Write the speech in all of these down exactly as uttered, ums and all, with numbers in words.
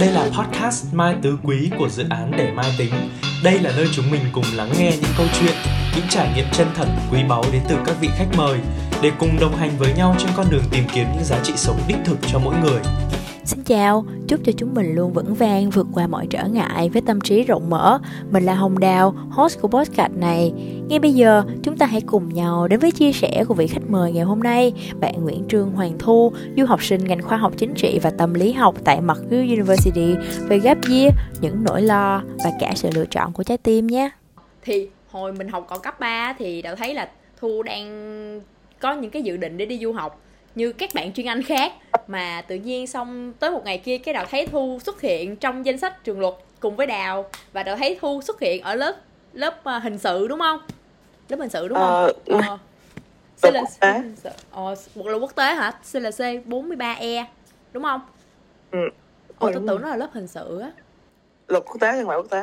Đây là podcast Mai Tứ Quý của dự án Để Mai Tính. Đây là nơi chúng mình cùng lắng nghe những câu chuyện, những trải nghiệm chân thật, quý báu đến từ các vị khách mời để cùng đồng hành với nhau trên con đường tìm kiếm những giá trị sống đích thực cho mỗi người. Xin chào, chúc cho chúng mình luôn vững vàng vượt qua mọi trở ngại với tâm trí rộng mở. Mình là Hồng Đào, host của podcast này. Ngay bây giờ, chúng ta hãy cùng nhau đến với chia sẻ của vị khách mời ngày hôm nay, bạn Nguyễn Trương Hoàng Thu, du học sinh ngành khoa học chính trị và tâm lý học tại McGill University về gap year, những nỗi lo và cả sự lựa chọn của trái tim nhé. Thì hồi mình học còn cấp ba thì Đào thấy là Thu đang có những cái dự định để đi du học như các bạn chuyên Anh khác, mà tự nhiên xong tới một ngày kia cái Đào thấy Thu xuất hiện trong danh sách trường luật cùng với Đào, và Đào thấy Thu xuất hiện ở lớp lớp hình sự đúng không? Lớp hình sự đúng không? Ờ. ờ. xê lờ xê ờ, Bộ luật quốc tế hả? xê lờ xê bốn mươi ba E đúng không? Ừ. Ồ, tôi tưởng nó là lớp hình sự á. Luật quốc tế hay ngoại quốc tế?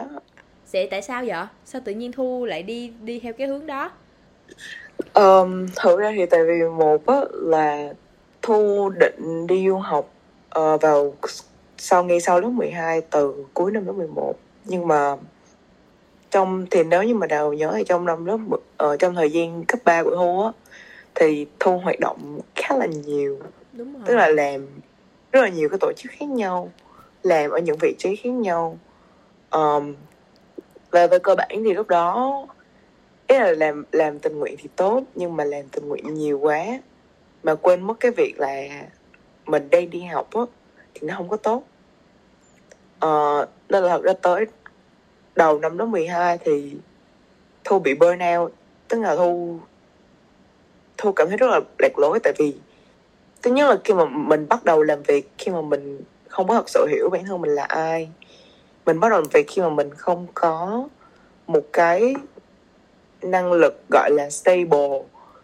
Vậy tại sao vậy? Sao tự nhiên Thu lại đi đi theo cái hướng đó? Um, thực ra thì tại vì một á, là Thu định đi du học uh, vào sau ngay sau lớp mười hai, từ cuối năm lớp mười một, nhưng mà trong thì nếu như mà Đào nhớ thì trong năm lớp uh, trong thời gian cấp ba của Thu á thì Thu hoạt động khá là nhiều, đúng rồi. Tức là làm rất là nhiều cái tổ chức khác nhau, làm ở những vị trí khác nhau. Um, và về cơ bản thì lúc đó ý là làm, làm tình nguyện thì tốt, nhưng mà làm tình nguyện nhiều quá mà quên mất cái việc là mình đang đi học á, thì nó không có tốt. Ờ, nên là thật ra tới đầu năm lớp mười hai thì Thu bị burnout. Tức là Thu Thu cảm thấy rất là lạc lối, tại vì thứ nhất là khi mà mình bắt đầu làm việc khi mà mình không có thật sự hiểu bản thân mình là ai. Mình bắt đầu làm việc khi mà mình không có một cái năng lực gọi là stable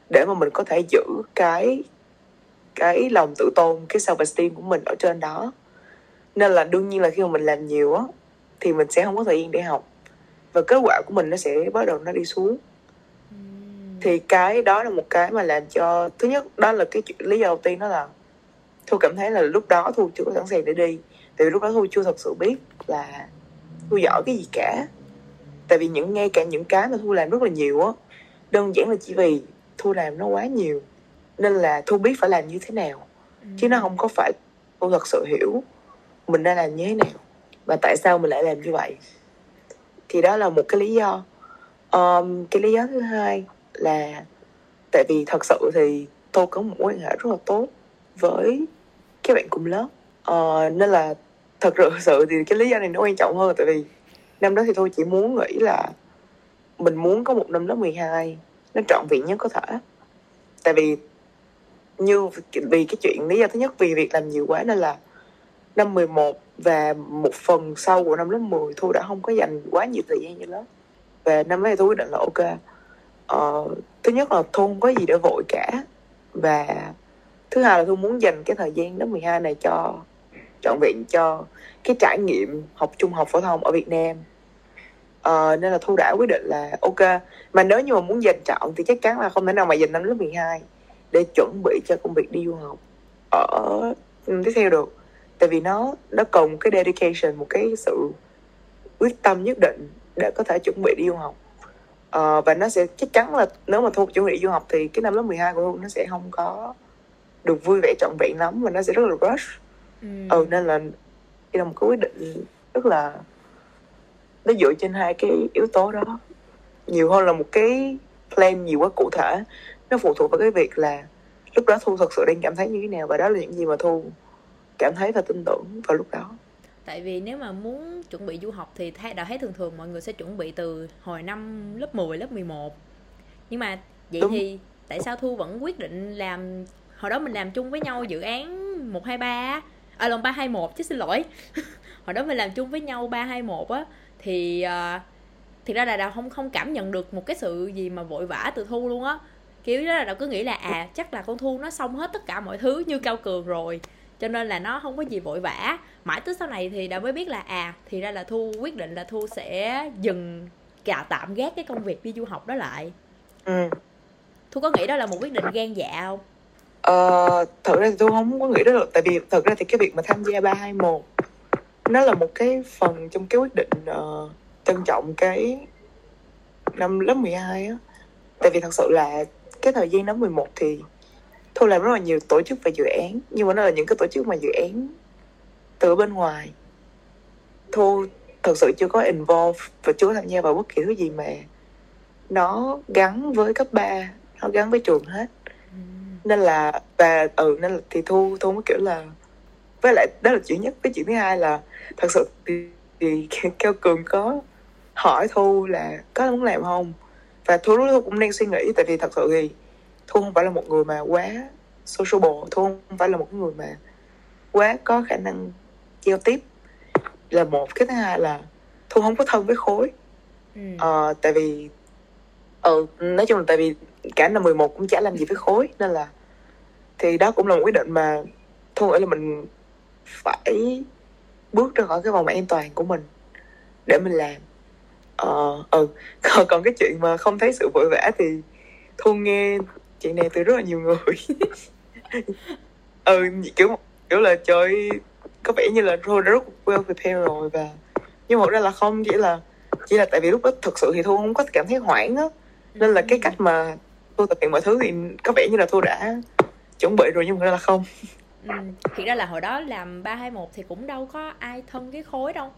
để mà mình có thể giữ cái cái lòng tự tôn, cái self esteem của mình ở trên đó. Nên là đương nhiên là khi mà mình làm nhiều á thì mình sẽ không có thời gian để học, và kết quả của mình nó sẽ bắt đầu nó đi xuống. Thì cái đó là một cái mà làm cho, thứ nhất đó là cái lý do đầu tiên, đó là Thu cảm thấy là lúc đó Thu chưa có sẵn sàng để đi. Tại vì lúc đó Thu chưa thật sự biết là Thu giỏi cái gì cả. Tại vì những ngay cả những cái mà Thu làm rất là nhiều á, đơn giản là chỉ vì Thu làm nó quá nhiều nên là Thu biết phải làm như thế nào, chứ nó không có phải Thu thật sự hiểu mình đã làm như thế nào và tại sao mình lại làm như vậy. Thì đó là một cái lý do. um, Cái lý do thứ hai là tại vì thật sự thì Thu có một mối quan hệ rất là tốt với các bạn cùng lớp. uh, Nên là thật sự thì cái lý do này nó quan trọng hơn. Tại vì năm đó thì Thu chỉ muốn nghĩ là mình muốn có một năm lớp mười hai nó trọn vẹn nhất có thể. Tại vì như vì cái chuyện lý do thứ nhất vì việc làm nhiều quá nên là năm mười một và một phần sau của năm lớp mười Thu đã không có dành quá nhiều thời gian cho lớp. Và năm đó thì Thu quyết định là ok, ờ, thứ nhất là Thu không có gì để vội cả, và thứ hai là Thu muốn dành cái thời gian lớp mười hai này cho trọn vẹn cho cái trải nghiệm học trung học phổ thông ở Việt Nam. Ờ, nên là Thu đã quyết định là ok, mà nếu như mà muốn dành chọn thì chắc chắn là không thể nào mà dành năm lớp mười hai để chuẩn bị cho công việc đi du học ở tiếp theo được. Tại vì nó nó cần một cái dedication, một cái sự quyết tâm nhất định để có thể chuẩn bị đi du học. Ờ, và nó sẽ chắc chắn là nếu mà Thu chuẩn bị đi du học thì cái năm lớp mười hai của Thu nó sẽ không có được vui vẻ trọn vẹn lắm, và nó sẽ rất là rush. Ừ. ừ nên là đây là một cái quyết định rất là, nó dựa trên hai cái yếu tố đó nhiều hơn là một cái plan nhiều quá cụ thể. Nó phụ thuộc vào cái việc là lúc đó Thu thật sự đang cảm thấy như thế nào, và đó là những gì mà Thu cảm thấy và tin tưởng vào lúc đó. Tại vì nếu mà muốn chuẩn bị du học thì đã thấy thường thường mọi người sẽ chuẩn bị từ hồi năm lớp mười, lớp mười một. Nhưng mà vậy Đúng. thì tại sao Thu vẫn quyết định làm? Hồi đó mình làm chung với nhau dự án một hai ba à, lòng ba hai một chứ, xin lỗi. Hồi đó mình làm chung với nhau ba hai một á, thì uh, thực ra là Đào không không cảm nhận được một cái sự gì mà vội vã từ Thu luôn á. Kiểu đó là Đào cứ nghĩ là à chắc là con Thu nó xong hết tất cả mọi thứ như cao cường rồi, cho nên là nó không có gì vội vã. Mãi tới sau này thì Đào mới biết là à thì ra là Thu quyết định là Thu sẽ dừng cả tạm gác cái công việc đi du học đó lại. Ừ. Thu có nghĩ đó là một quyết định gan dạ không? Ờ, thật ra thì Thu không có nghĩ đó được. Tại vì thật ra thì cái việc mà tham gia ba hai một nó là một cái phần trong cái quyết định uh, trân trọng cái năm lớp mười hai á. Tại vì thật sự là cái thời gian năm mười một thì Thu làm rất là nhiều tổ chức và dự án, nhưng mà nó là những cái tổ chức mà dự án từ bên ngoài. Thu thật sự chưa có involve và chưa tham gia vào bất kỳ thứ gì mà nó gắn với cấp ba, nó gắn với trường hết. Nên là và ừ nên là thì Thu Thu mới kiểu là, với lại đó là chuyện nhất. Cái chuyện thứ hai là thật sự thì, thì Kêu Cường có hỏi Thu là có muốn làm không, và Thu lúc đó cũng đang suy nghĩ. Tại vì thật sự thì Thu không phải là một người mà quá sociable, Thu không phải là một người mà quá có khả năng giao tiếp là một. Cái thứ hai là Thu không có thân với khối. ừ. ờ, Tại vì ờ, nói chung là tại vì cả năm mười một cũng chả làm gì với khối. Nên là thì đó cũng là một quyết định mà Thu nghĩ là mình phải bước ra khỏi cái vòng an toàn của mình để mình làm. Ờ, ừ. còn, còn cái chuyện mà không thấy sự vội vã thì Thu nghe chuyện này từ rất là nhiều người. ừ, kiểu, kiểu là trời, có vẻ như là Thu đã rất well prepared rồi, và nhưng mà thật ra là không, chỉ là chỉ là tại vì lúc đó thực sự thì Thu không có cảm thấy hoảng á, nên là cái cách mà Thu thực hiện mọi thứ thì có vẻ như là Thu đã chuẩn bị rồi, nhưng mà thật ra là không. Ừ, thiệt ra là hồi đó làm ba hai một thì cũng đâu có ai thân cái khối đâu.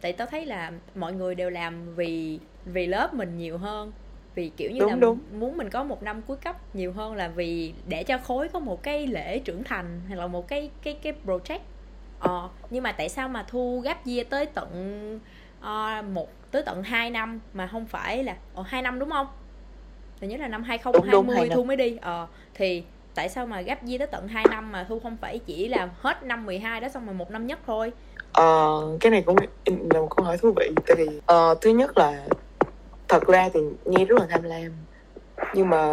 Tại tao thấy là mọi người đều làm vì vì lớp mình nhiều hơn, vì kiểu như đúng, là đúng. muốn mình có một năm cuối cấp nhiều hơn là vì để cho khối có một cái lễ trưởng thành hay là một cái cái cái project. Ờ, nhưng mà tại sao mà Thu gap year tới tận uh, một tới tận hai năm mà không phải là oh, hai năm đúng không? Tôi nhớ là năm hai không hai không Thu mới đi. Ờ, thì tại sao mà gap year tới tận hai năm mà Thu không phải chỉ làm hết năm mười hai đó xong rồi một năm nhất thôi? Uh, cái này cũng là một câu hỏi thú vị. Tại vì uh, thứ nhất là thật ra thì nghe rất là tham lam, nhưng mà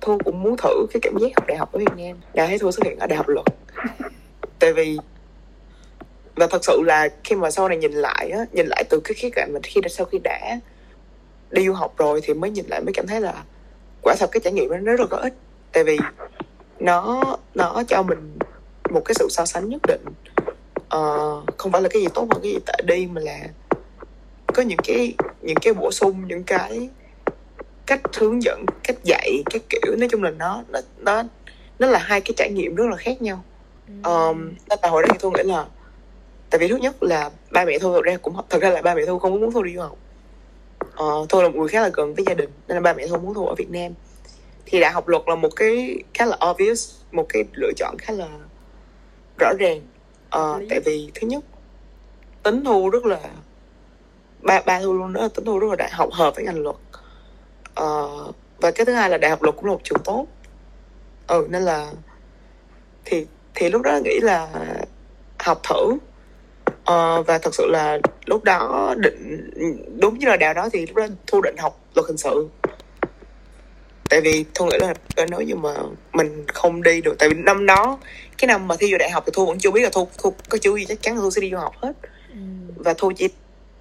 Thu cũng muốn thử cái cảm giác học đại học ở Việt Nam. Đã thấy Thu xuất hiện ở Đại học Luật. Tại vì và thật sự là khi mà sau này nhìn lại á, nhìn lại từ cái khía cạnh mà khi sau khi đã đi du học rồi thì mới nhìn lại, mới cảm thấy là quả thật cái trải nghiệm nó rất là có ích. Tại vì nó nó cho mình một cái sự so sánh nhất định. Uh, không phải là cái gì tốt hơn cái gì tệ đi, mà là có những cái những cái bổ sung, những cái cách hướng dẫn, cách dạy, cái kiểu. Nói chung là nó nó nó nó là hai cái trải nghiệm rất là khác nhau. Um, nên là hồi đó thì Thu nghĩ là, tại vì thứ nhất là ba mẹ Thu thật ra cũng thật ra là ba mẹ Thu không muốn Thu đi du học. Uh, Thu là một người khá là gần với gia đình, nên là ba mẹ Thu muốn Thu ở Việt Nam. Thì Đại học Luật là một cái khá là obvious, một cái lựa chọn khá là rõ ràng. Ờ, tại vì thứ nhất tính Thu rất là ba ba Thu luôn đó, tính Thu rất là đại học, hợp với ngành luật. Ờ, và cái thứ hai là Đại học Luật cũng là một trường tốt. Ừ, nên là thì thì lúc đó nghĩ là học thử. Ờ, và thật sự là lúc đó định đúng như là đào đó thì lúc đó Thu định học luật hình sự. Tại vì Thu nghĩ là nếu như mà mình không đi được, tại vì năm đó, cái năm mà thi vô đại học thì Thu vẫn chưa biết là Thu, Thu có chữ gì chắc chắn là Thu sẽ đi du học hết. ừ. Và Thu chỉ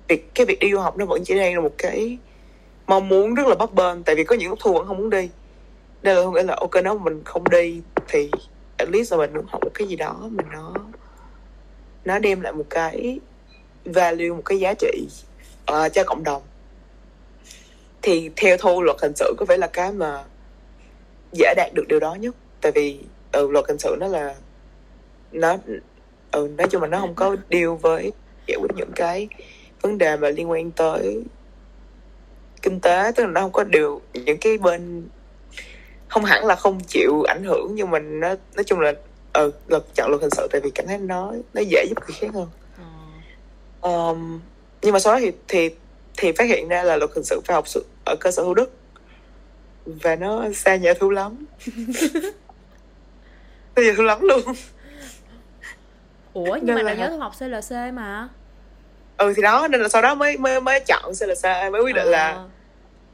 việc, cái việc đi du học nó vẫn chỉ đang là một cái mong muốn rất là bấp bênh. Tại vì có những lúc Thu vẫn không muốn đi, nên là Thu nghĩ là ok, nếu mà mình không đi thì at least là mình cũng học một cái gì đó mình nó nó đem lại một cái value, một cái giá trị uh, cho cộng đồng. Thì theo Thu, luật hình sự có vẻ là cái mà dễ đạt được điều đó nhất. Tại vì ừ, luật hình sự nó là nó ừ, nói chung là nó không có deal với giải quyết những cái vấn đề mà liên quan tới kinh tế. Tức là nó không có điều những cái bên không hẳn là không chịu ảnh hưởng, nhưng mà nó nói chung là ừ, luật, chọn luật hình sự tại vì cảm thấy nó nó dễ giúp người khác hơn. Um, nhưng mà sau đó thì, thì thì phát hiện ra là luật hình sự phải học ở cơ sở Thủ Đức và nó xa nhà Thu lắm. Xa nhà Thu lắm luôn. Ủa nhưng nên mà là... nhớ Thu học xê lờ xê mà. Ừ thì đó, nên là sau đó mới mới mới chọn xê lờ xê, mới quyết định à. là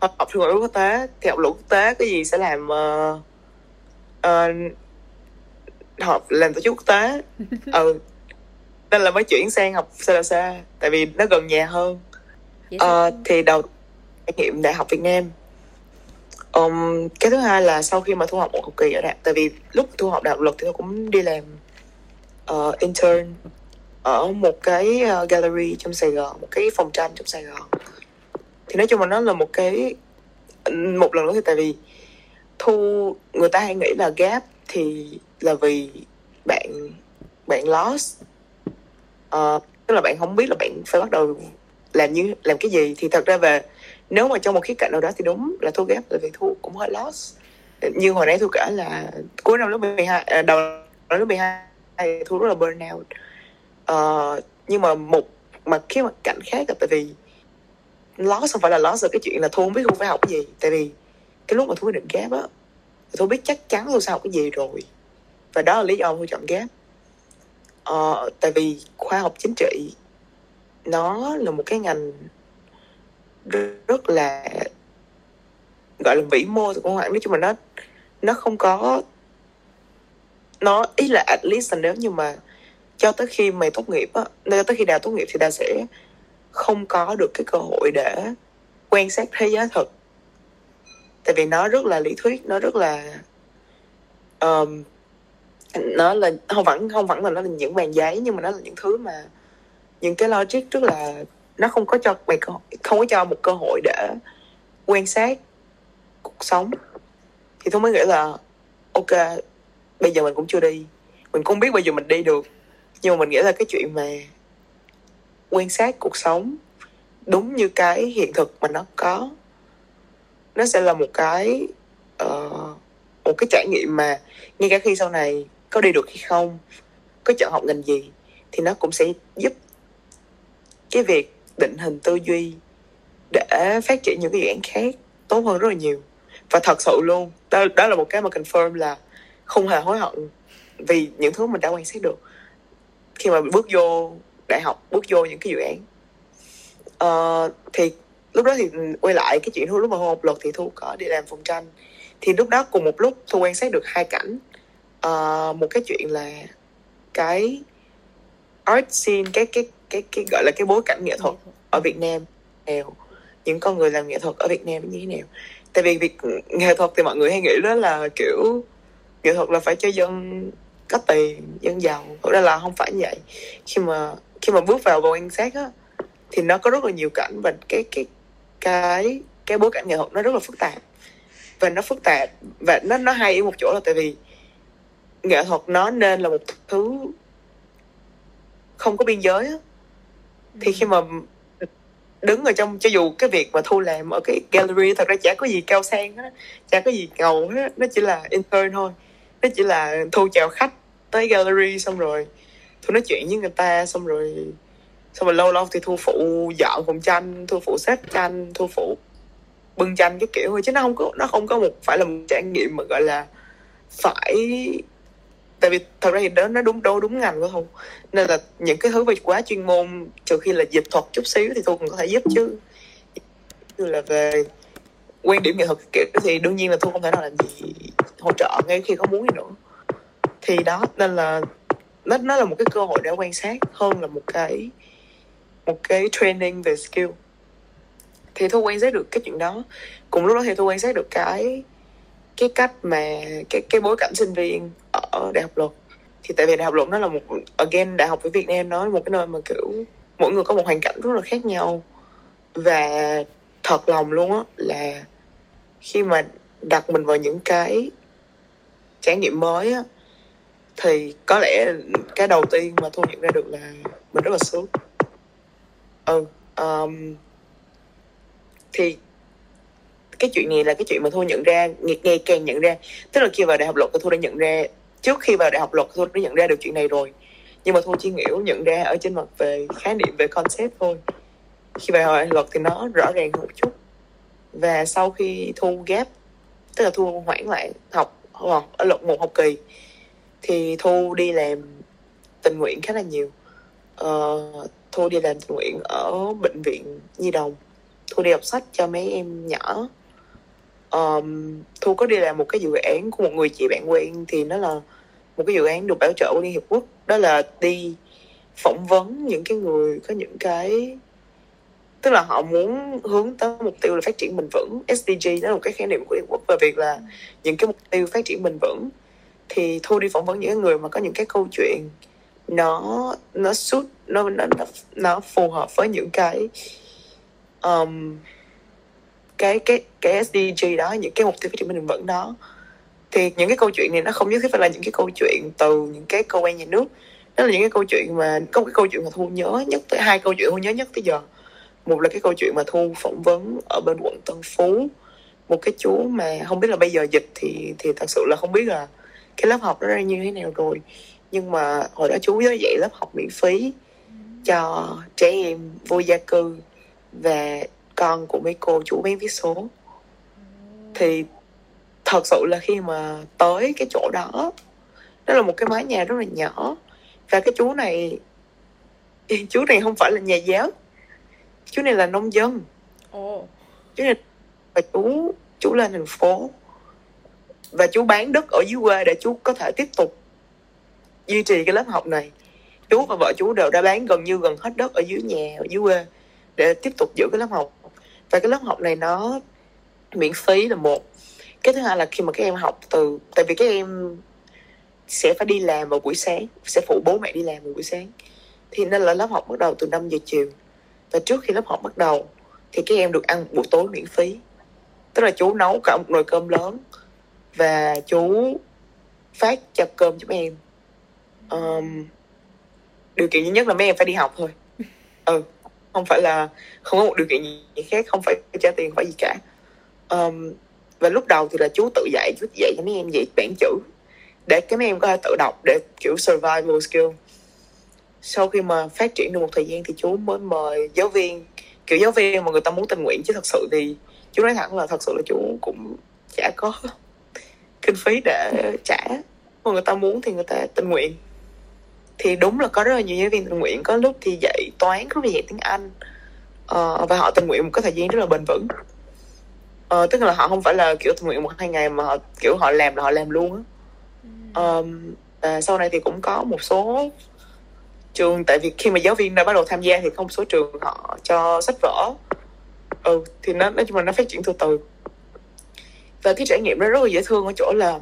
học thương mại quốc tế. Thì học luật quốc tế cái gì sẽ làm uh, uh, học làm tổ chức quốc tế. Ừ, nên là mới chuyển sang học xê lờ xê tại vì nó gần nhà hơn. Uh, thì đầu trải nghiệm đại học Việt Nam. Um, cái thứ hai là sau khi mà Thu học một học kỳ ở đại, tại vì lúc Thu học đại học luật thì Thu cũng đi làm uh, intern ở một cái gallery trong Sài Gòn, một cái phòng tranh trong Sài Gòn. Thì nói chung là nó là một cái, một lần nữa thì tại vì Thu, người ta hay nghĩ là gap thì là vì bạn bạn lost, uh, tức là bạn không biết là bạn phải bắt đầu làm như làm cái gì. Thì thật ra về nếu mà trong một khía cạnh nào đó thì đúng là Thu gap, là vì Thu cũng hơi lost. Như hồi nãy Thu kể là cuối năm lớp mười hai, đầu năm lớp mười hai Thu rất là burnout. Uh, nhưng mà một mặt khía cạnh khác là tại vì lost không phải là lost ở cái chuyện là Thu không biết Thu phải học cái gì. Tại vì cái lúc mà Thu định gap á, Thu biết chắc chắn Thu sẽ học cái gì rồi. Và đó là lý do Thu chọn gap. Ờ, tại vì khoa học chính trị nó là một cái ngành rất là gọi là vĩ mô thì cũng không, nói chung là nó nó không có, nó ý là at least là nếu như mà cho tới khi mày tốt nghiệp á, cho tới khi đào tốt nghiệp thì ta sẽ không có được cái cơ hội để quan sát thế giới thực. Tại vì nó rất là lý thuyết, nó rất là um, nó là không vẫn không vẫn là nó là những bàn giấy, nhưng mà nó là những thứ mà những cái logic rất là, nó không có cho mày cơ, không có cho một cơ hội để quan sát cuộc sống. Thì tôi mới nghĩ là ok, bây giờ mình cũng chưa đi, mình cũng biết bây giờ mình đi được, nhưng mà mình nghĩ là cái chuyện mà quan sát cuộc sống đúng như cái hiện thực mà nó có, nó sẽ là một cái uh, một cái trải nghiệm mà ngay cả khi sau này có đi được hay không, có chọn học ngành gì, thì nó cũng sẽ giúp cái việc định hình tư duy để phát triển những cái dự án khác tốt hơn rất là nhiều. Và thật sự luôn, đó, đó là một cái mà confirm là không hề hối hận vì những thứ mình đã quan sát được khi mà bước vô đại học, bước vô những cái dự án. Uh, thì lúc đó thì quay lại cái chuyện Thu lúc mà Thu học luật thì Thu có đi làm phòng tranh. Thì lúc đó cùng một lúc Thu quan sát được hai cảnh. Uh, một cái chuyện là cái art scene, cái, cái, cái, cái gọi là cái bối cảnh nghệ thuật ở Việt Nam nào, những con người làm nghệ thuật ở Việt Nam như thế nào. Tại vì việc nghệ thuật thì mọi người hay nghĩ đó là kiểu nghệ thuật là phải cho dân có tiền, dân giàu. Thực ra là không phải như vậy. Khi mà, khi mà bước vào vào quan sát á, thì nó có rất là nhiều cảnh và cái cái cái cái bối cảnh nghệ thuật nó rất là phức tạp, và nó phức tạp và nó nó hay ở một chỗ là tại vì nghệ thuật nó nên là một thứ không có biên giới á. Thì khi mà đứng ở trong, cho dù cái việc mà Thu làm ở cái gallery thật ra chả có gì cao sang hết, chả có gì ngầu hết, nó chỉ là intern thôi, nó chỉ là Thu chào khách tới gallery xong rồi Thu nói chuyện với người ta, xong rồi xong rồi lâu lâu thì Thu phụ dọn phòng tranh, Thu phụ xếp tranh, Thu phụ bưng tranh cái kiểu thôi, chứ nó không có nó không có một phải là một trải nghiệm mà gọi là phải. Tại vì thật ra thì đó nó đúng đô đúng ngành của Thu, nên là những cái thứ về quá chuyên môn, trừ khi là dịch thuật chút xíu thì Thu cũng có thể giúp, chứ như là về quan điểm nghệ thuật kiểu thì đương nhiên là Thu không thể nào làm gì hỗ trợ ngay khi có muốn gì nữa. Thì đó, nên là nó nó là một cái cơ hội để quan sát hơn là một cái một cái training về skill. Thì Thu quan sát được cái chuyện đó. Cùng lúc đó thì Thu quan sát được cái cái cách mà cái cái bối cảnh sinh viên ở Đại học Luật. Thì tại vì Đại học Luật nó là một, again, đại học ở Việt Nam nó một cái nơi mà kiểu mỗi người có một hoàn cảnh rất là khác nhau. Và thật lòng luôn á, là khi mà đặt mình vào những cái trải nghiệm mới á, thì có lẽ cái đầu tiên mà Thu nhận ra được là mình rất là sướng. Ừ um, Thì cái chuyện này là cái chuyện mà Thu nhận ra, ngày càng nhận ra. Tức là khi vào Đại học Luật thì Thu đã nhận ra, trước khi vào Đại học Luật Thu đã nhận ra được chuyện này rồi, nhưng mà Thu chỉ nghĩ nhận ra ở trên mặt về khái niệm, về concept thôi. Khi vào Đại học Luật thì nó rõ ràng hơn một chút. Và sau khi Thu gap, tức là Thu hoãn lại học ở Luật một học kỳ, thì Thu đi làm tình nguyện khá là nhiều. uh, Thu đi làm tình nguyện ở bệnh viện Nhi Đồng, Thu đi đọc sách cho mấy em nhỏ. um, Thu có đi làm một cái dự án của một người chị bạn quen, thì nó là một cái dự án được bảo trợ của Liên Hiệp Quốc. Đó là đi phỏng vấn những cái người có những cái, tức là họ muốn hướng tới mục tiêu là phát triển bền vững. S D G đó là một cái khái niệm của Liên Hiệp Quốc về việc là những cái mục tiêu phát triển bền vững. Thì Thu đi phỏng vấn những người mà có những cái câu chuyện nó nó suit nó nó nó phù hợp với những cái um, cái cái cái S D G đó, những cái mục tiêu phát triển bền vững đó. Thì những cái câu chuyện này nó không nhất thiết phải là những cái câu chuyện từ những cái cơ quan nhà nước, đó là những cái câu chuyện mà có cái câu chuyện mà Thu nhớ nhất tới hai câu chuyện Thu nhớ nhất tới giờ. Một là cái câu chuyện mà Thu phỏng vấn ở bên quận Tân Phú, một cái chú mà không biết là bây giờ dịch thì thì thật sự là không biết là cái lớp học nó ra như thế nào rồi, nhưng mà hồi đó chú giới dạy lớp học miễn phí cho trẻ em vô gia cư và con của mấy cô chú bán vé số. Thì thật sự là khi mà tới cái chỗ đó, đó là một cái mái nhà rất là nhỏ, và cái chú này chú này không phải là nhà giáo, chú này là nông dân. Ồ. Chú này và chú chú lên thành phố và chú bán đất ở dưới quê để chú có thể tiếp tục duy trì cái lớp học này. Chú và vợ chú đều đã bán gần như gần hết đất ở dưới nhà ở dưới quê để tiếp tục giữ cái lớp học. Và cái lớp học này nó miễn phí là một. Cái thứ hai là khi mà các em học từ, tại vì các em sẽ phải đi làm vào buổi sáng, sẽ phụ bố mẹ đi làm vào buổi sáng, thì nên là lớp học bắt đầu từ năm giờ chiều. Và trước khi lớp học bắt đầu thì các em được ăn buổi tối miễn phí. Tức là chú nấu cả một nồi cơm lớn và chú phát cho cơm cho mấy em. Um, điều kiện duy nhất là mấy em phải đi học thôi. Ừ, không phải là không có một điều kiện gì khác, không phải trả tiền, không phải gì cả. Um, và lúc đầu thì là chú tự dạy, chú dạy cho mấy em dạy bảng chữ để cái mấy em có thể tự đọc, để kiểu survival skill. Sau khi mà phát triển được một thời gian thì chú mới mời giáo viên, kiểu giáo viên mà người ta muốn tình nguyện, chứ thật sự thì chú nói thẳng là thật sự là chú cũng chả có kinh phí để trả, mà người ta muốn thì người ta tình nguyện. Thì đúng là có rất là nhiều giáo viên tình nguyện, có lúc thì dạy toán, có lúc thì dạy tiếng Anh, uh, và họ tình nguyện một cái thời gian rất là bền vững. Uh, tức là họ không phải là kiểu tình nguyện một hai ngày mà họ kiểu họ làm là họ làm luôn á. Uh, uh, sau này thì cũng có một số trường, tại vì khi mà giáo viên đã bắt đầu tham gia thì không số trường họ cho sách vở. Ừ, thì nó nói chung là nó phát triển từ từ. Và cái trải nghiệm nó rất là dễ thương ở chỗ là,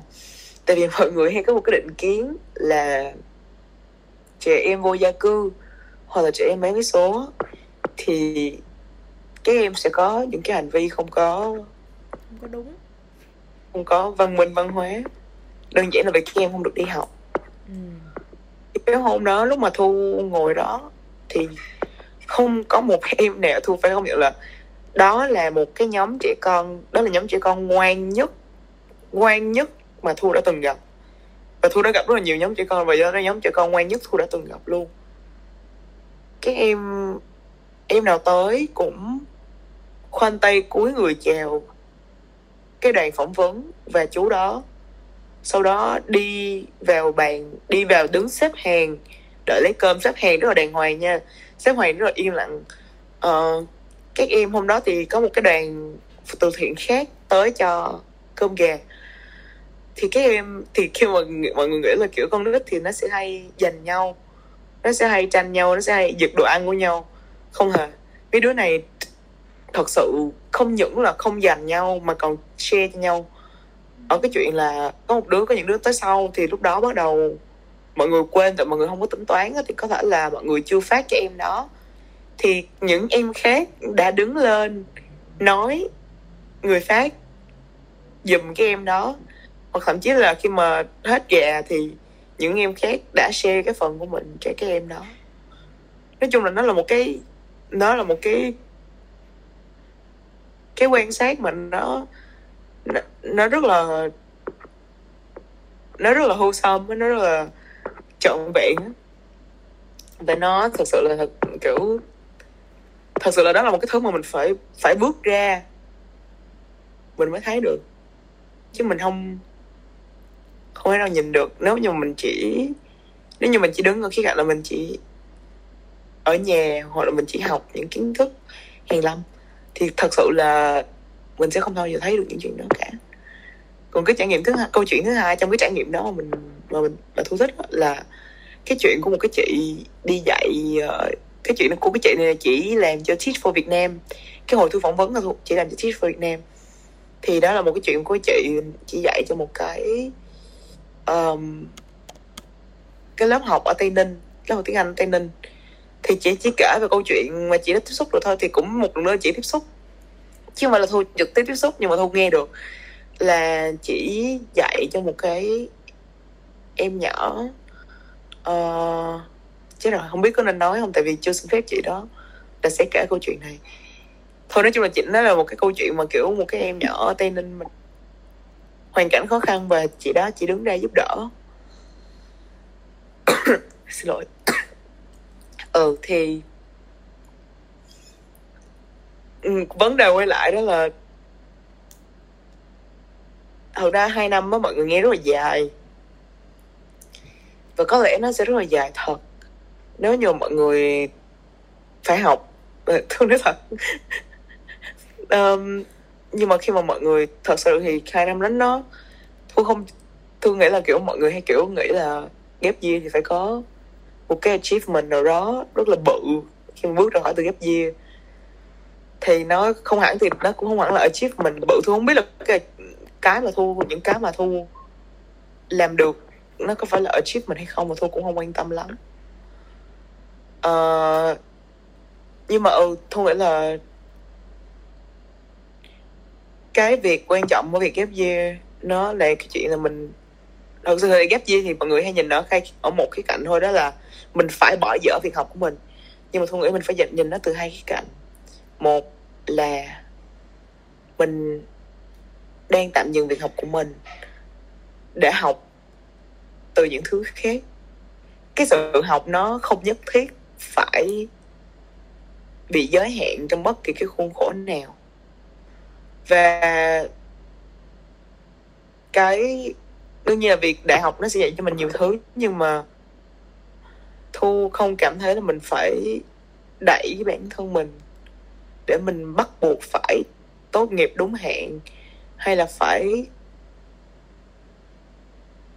tại vì mọi người hay có một cái định kiến là trẻ em vô gia cư hoặc là trẻ em bán vé số thì các em sẽ có những cái hành vi không có không có đúng, không có văn minh văn hóa, đơn giản là vì các em không được đi học. Ừ. Cái hôm đó lúc mà Thu ngồi đó thì không có một em nào, Thu phải công nhận là đó là một cái nhóm trẻ con, đó là nhóm trẻ con ngoan nhất ngoan nhất mà Thu đã từng gặp. Và Thu đã gặp rất là nhiều nhóm trẻ con, và do đó nhóm trẻ con ngoan nhất Thu đã từng gặp luôn. Các em em nào tới cũng khoanh tay cúi người chào cái đoàn phỏng vấn và chú đó, sau đó đi vào bàn, đi vào đứng xếp hàng đợi lấy cơm, xếp hàng rất là đàng hoàng nha, xếp hàng rất là yên lặng. Ờ, các em hôm đó thì có một cái đoàn từ thiện khác tới cho cơm gà, thì các em thì khi mà mọi người nghĩ là kiểu con nít thì nó sẽ hay giành nhau, nó sẽ hay tranh nhau, nó sẽ hay giật đồ ăn của nhau, không hề. Mấy đứa này thật sự không những là không giành nhau mà còn share cho nhau. Ở cái chuyện là có một đứa, có những đứa tới sau thì lúc đó bắt đầu mọi người quên, tại mọi người không có tính toán thì có thể là mọi người chưa phát cho em đó, thì những em khác đã đứng lên nói người phát giùm cái em đó, hoặc thậm chí là khi mà hết gà thì những em khác đã share cái phần của mình cho cái em đó. Nói chung là nó là một cái nó là một cái cái quan sát mà nó nó, nó rất là nó rất là hưu sâm, nó rất là trọn vẹn, và nó thật sự là thật, kiểu thật sự là đó là một cái thứ mà mình phải phải bước ra mình mới thấy được, chứ mình không không thể nào nhìn được. Nếu như mình chỉ nếu như mình chỉ đứng ở khía cạnh là mình chỉ ở nhà hoặc là mình chỉ học những kiến thức hàn lâm thì thật sự là mình sẽ không bao giờ thấy được những chuyện đó cả. Còn cái trải nghiệm thứ hai, câu chuyện thứ hai trong cái trải nghiệm đó mà mình mà mình mà Thu thích là cái chuyện của một cái chị đi dạy, cái chuyện của cái chị này là chị làm cho Teach for Vietnam. Cái hồi Thu phỏng vấn là chị làm cho Teach for Vietnam. Thì đó là một cái chuyện của chị, chị dạy cho một cái um, cái lớp học ở Tây Ninh. lớp học tiếng Anh Tây Ninh, thì chị chỉ kể về câu chuyện mà chị đã tiếp xúc được thôi, thì cũng một lần nữa chị tiếp xúc chứ không phải là Thu trực tiếp tiếp xúc, nhưng mà Thu nghe được là chị dạy cho một cái em nhỏ, uh, chứ rồi không biết có nên nói không, tại vì chưa xin phép chị đó là sẽ kể câu chuyện này thôi. Nói chung là chị nói là một cái câu chuyện mà kiểu một cái em nhỏ ở Tây Ninh mình hoàn cảnh khó khăn và chị đó chị đứng ra giúp đỡ. Xin lỗi. Ừ thì ừ, vấn đề quay lại đó là thật ra hai năm đó mọi người nghe rất là dài, và có lẽ nó sẽ rất là dài thật nếu như mọi người phải học. Tôi nói thật. um, Nhưng mà khi mà mọi người thật sự thì hai năm đến nó, Tôi không Tôi nghĩ là kiểu mọi người hay kiểu nghĩ là gap year thì phải có một cái achievement nào đó rất là bự khi mà bước ra khỏi từ gap year. Thì nó không hẳn thì nó cũng không hẳn là achievement bự. Tôi không biết là cái, cái mà Thu, những cái mà Thu làm được nó có phải là achievement hay không, mà Thu cũng không quan tâm lắm. Ờ uh, Nhưng mà ừ, Thu nghĩ là cái việc quan trọng của việc gap year nó là cái chuyện là mình... Thật sự là gap year thì mọi người hay nhìn nó khai, ở một khía cạnh thôi, đó là mình phải bỏ dở việc học của mình. Nhưng mà Thu nghĩ mình phải nhìn nó từ hai khía cạnh. Một là mình đang tạm dừng việc học của mình để học từ những thứ khác. Cái sự học nó không nhất thiết phải bị giới hạn trong bất kỳ cái khuôn khổ nào. Và cái đương nhiên là việc đại học nó sẽ dạy cho mình nhiều thứ, nhưng mà Thu không cảm thấy là mình phải đẩy bản thân mình để mình bắt buộc phải tốt nghiệp đúng hạn, hay là phải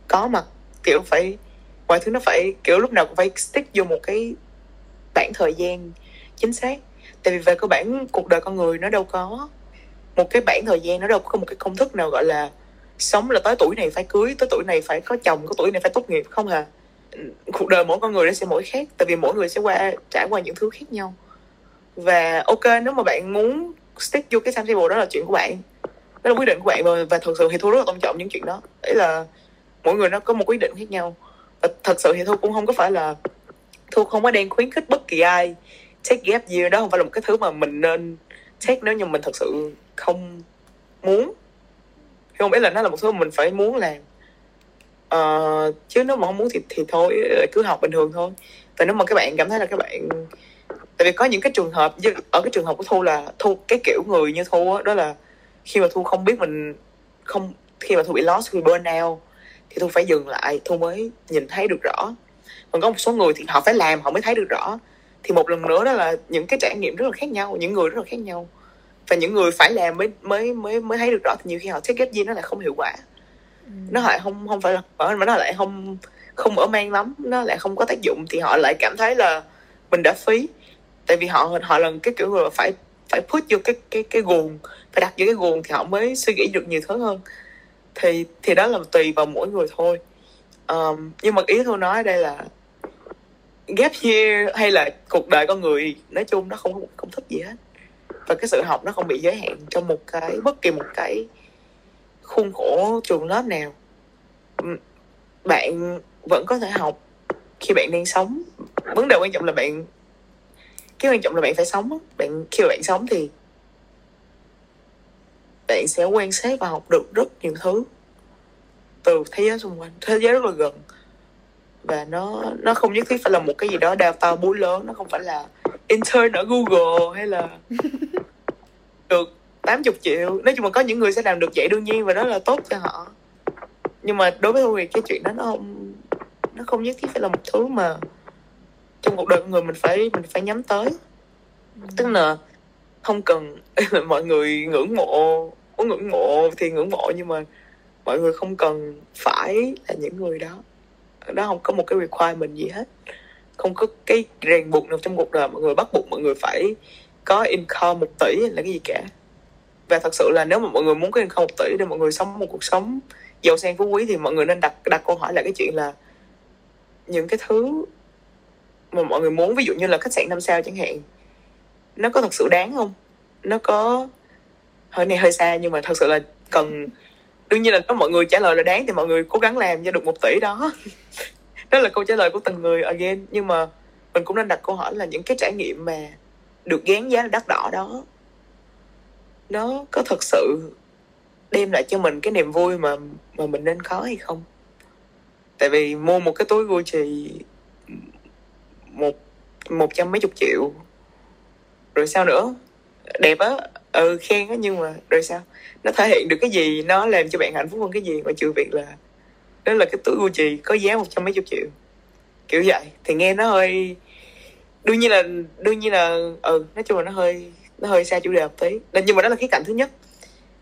có mặt kiểu phải mọi thứ nó phải kiểu lúc nào cũng phải stick vô một cái bảng thời gian chính xác. Tại vì về cơ bản cuộc đời con người nó đâu có một cái bảng thời gian, nó đâu có một cái công thức nào gọi là sống là tới tuổi này phải cưới, tới tuổi này phải có chồng, có tuổi này phải tốt nghiệp, không hả? Cuộc đời mỗi con người nó sẽ mỗi khác, tại vì mỗi người sẽ qua trải qua những thứ khác nhau. Và ok, nếu mà bạn muốn stick vô cái timetable đó là chuyện của bạn, đó là quyết định của bạn rồi, và thật sự thì Thu rất là tôn trọng những chuyện đó. Đấy là mỗi người nó có một quyết định khác nhau, và thật sự thì Thu cũng không có phải là Thu không có đang khuyến khích bất kỳ ai take gap year. Đó không phải là một cái thứ mà mình nên take nếu như mình thật sự không muốn. Không biết là nó là một thứ mà mình phải muốn làm. Uh, chứ nếu mà không muốn thì, thì thôi, cứ học bình thường thôi. Và nếu mà các bạn cảm thấy là các bạn... Tại vì có những cái trường hợp, ở cái trường hợp của Thu là Thu, cái kiểu người như Thu đó, đó là khi mà Thu không biết mình... không Khi mà Thu bị lost, Thu bị burn out, thì Thu phải dừng lại, Thu mới nhìn thấy được rõ. Còn có một số người thì họ phải làm, họ mới thấy được rõ. Thì một lần nữa đó là những cái trải nghiệm rất là khác nhau, những người rất là khác nhau. Và những người phải làm mới mới mới mới thấy được rõ, thì nhiều khi họ take gap year nó lại không hiệu quả. Ừ. Nó lại không không phải là mà nó lại không không mở mang lắm, nó lại không có tác dụng, thì họ lại cảm thấy là mình đã phí. Tại vì họ họ là cái kiểu người phải phải put vô cái cái cái guồng, phải đặt vô cái guồng thì họ mới suy nghĩ được nhiều thứ hơn. Thì thì đó là tùy vào mỗi người thôi. Um, nhưng mà ý tôi nói ở đây là gap year hay là cuộc đời con người nói chung nó không có một công thức gì hết, và cái sự học nó không bị giới hạn trong một cái bất kỳ một cái khuôn khổ trường lớp nào. Bạn vẫn có thể học khi bạn đang sống. Vấn đề quan trọng là bạn cái quan trọng là bạn phải sống. Bạn khi bạn sống thì bạn sẽ quan sát và học được rất nhiều thứ từ thế giới xung quanh. Thế giới rất là gần, và nó nó không nhất thiết phải là một cái gì đó đào tạo búi lớn. Nó không phải là intern ở Google hay là được tám mươi triệu. Nói chung là có những người sẽ làm được vậy đương nhiên, và đó là tốt cho họ. Nhưng mà đối với tôi thì cái chuyện đó nó không nó không nhất thiết phải là một thứ mà trong cuộc đời của người mình phải mình phải nhắm tới. Tức là không cần mọi người ngưỡng mộ, có ngưỡng mộ thì ngưỡng mộ, nhưng mà mọi người không cần phải là những người đó. Đó không có một cái requirement gì hết, không có cái ràng buộc nào trong cuộc đời mọi người bắt buộc mọi người phải có income một tỷ là cái gì cả. Và thật sự là nếu mà mọi người muốn có income một tỷ để mọi người sống một cuộc sống giàu sang phú quý, thì mọi người nên đặt đặt câu hỏi là cái chuyện là những cái thứ mà mọi người muốn, ví dụ như là khách sạn năm sao chẳng hạn, nó có thật sự đáng không? Nó có, hơi này hơi xa nhưng mà thật sự là cần. Đương nhiên là nếu mọi người trả lời là đáng thì mọi người cố gắng làm cho được một tỷ đó. Đó là câu trả lời của từng người again. Nhưng mà mình cũng nên đặt câu hỏi là những cái trải nghiệm mà được gán giá là đắt đỏ đó, nó có thật sự đem lại cho mình cái niềm vui mà, mà mình nên có hay không? Tại vì mua một cái túi Gucci một, một trăm mấy chục triệu, rồi sao nữa? Đẹp á, ừ khen á, nhưng mà rồi sao? Nó thể hiện được cái gì, nó làm cho bạn hạnh phúc hơn cái gì mà trừ việc là đó là cái túi Gucci có giá một trăm mấy chục triệu kiểu vậy. Thì nghe nó hơi, đương nhiên là đương nhiên là ừ nói chung là nó hơi nó hơi xa chủ đề một tí, nhưng mà đó là khía cạnh thứ nhất.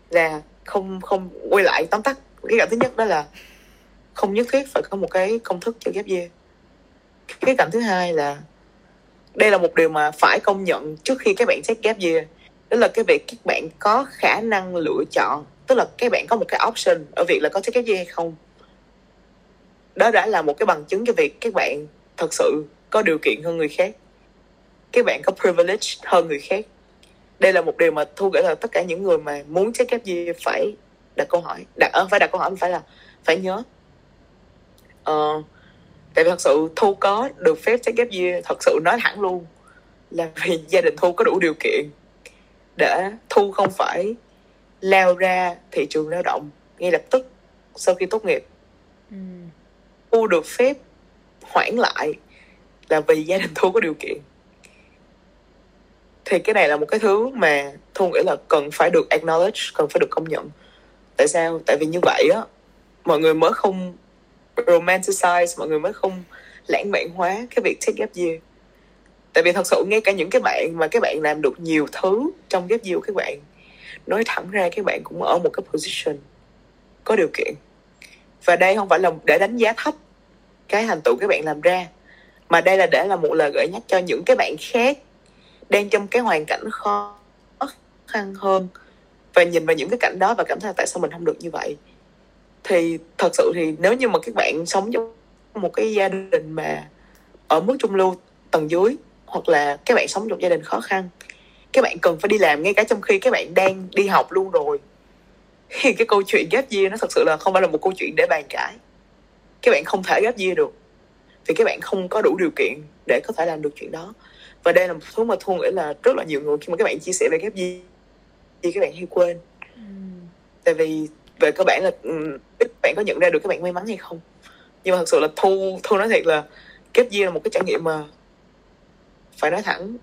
Là không không quay lại tóm tắt, khía cạnh thứ nhất đó là không nhất thiết phải có một cái công thức cho ghép dê. Khía cạnh thứ hai là đây là một điều mà phải công nhận trước khi các bạn xét gap year, đó là cái việc các bạn có khả năng lựa chọn, tức là các bạn có một cái option ở việc là có xét gap year hay không. Đó đã là một cái bằng chứng cho việc các bạn thật sự có điều kiện hơn người khác, các bạn có privilege hơn người khác. Đây là một điều mà Thu nghĩ là tất cả những người mà muốn xét gap year phải đặt câu hỏi, đặt phải đặt câu hỏi, phải là phải nhớ. Uh, Tại vì thật sự Thu có được phép xét gap year, thật sự nói thẳng luôn là vì gia đình Thu có đủ điều kiện để Thu không phải lao ra thị trường lao động ngay lập tức sau khi tốt nghiệp. ừ. Thu được phép hoãn lại là vì gia đình Thu có điều kiện. Thì cái này là một cái thứ mà Thu nghĩ là cần phải được acknowledge, cần phải được công nhận. Tại sao? Tại vì như vậy á, mọi người mới không romanticize, mọi người mới không lãng mạn hóa cái việc take gap year. Tại vì thật sự ngay cả những cái bạn mà các bạn làm được nhiều thứ trong gap year của các bạn, nói thẳng ra các bạn cũng ở một cái position có điều kiện. Và đây không phải là để đánh giá thấp cái thành tựu các bạn làm ra, mà đây là để là một lời gợi nhắc cho những cái bạn khác đang trong cái hoàn cảnh khó khăn hơn và nhìn vào những cái cảnh đó và cảm thấy tại sao mình không được như vậy. Thì thật sự thì nếu như mà các bạn sống trong một cái gia đình mà ở mức trung lưu tầng dưới, hoặc là các bạn sống trong gia đình khó khăn, các bạn cần phải đi làm ngay cả trong khi các bạn đang đi học luôn rồi, thì cái câu chuyện gap year nó thật sự là không phải là một câu chuyện để bàn cãi. Các bạn không thể gap year được vì các bạn không có đủ điều kiện để có thể làm được chuyện đó. Và đây là một thứ mà Thu nghĩ là rất là nhiều người khi mà các bạn chia sẻ về gap year thì các bạn hay quên. Tại vì về cơ bản là các bạn có nhận ra được các bạn may mắn hay không. Nhưng mà thật sự là Thu, Thu nói thiệt là gap year là một cái trải nghiệm mà phải nói thẳng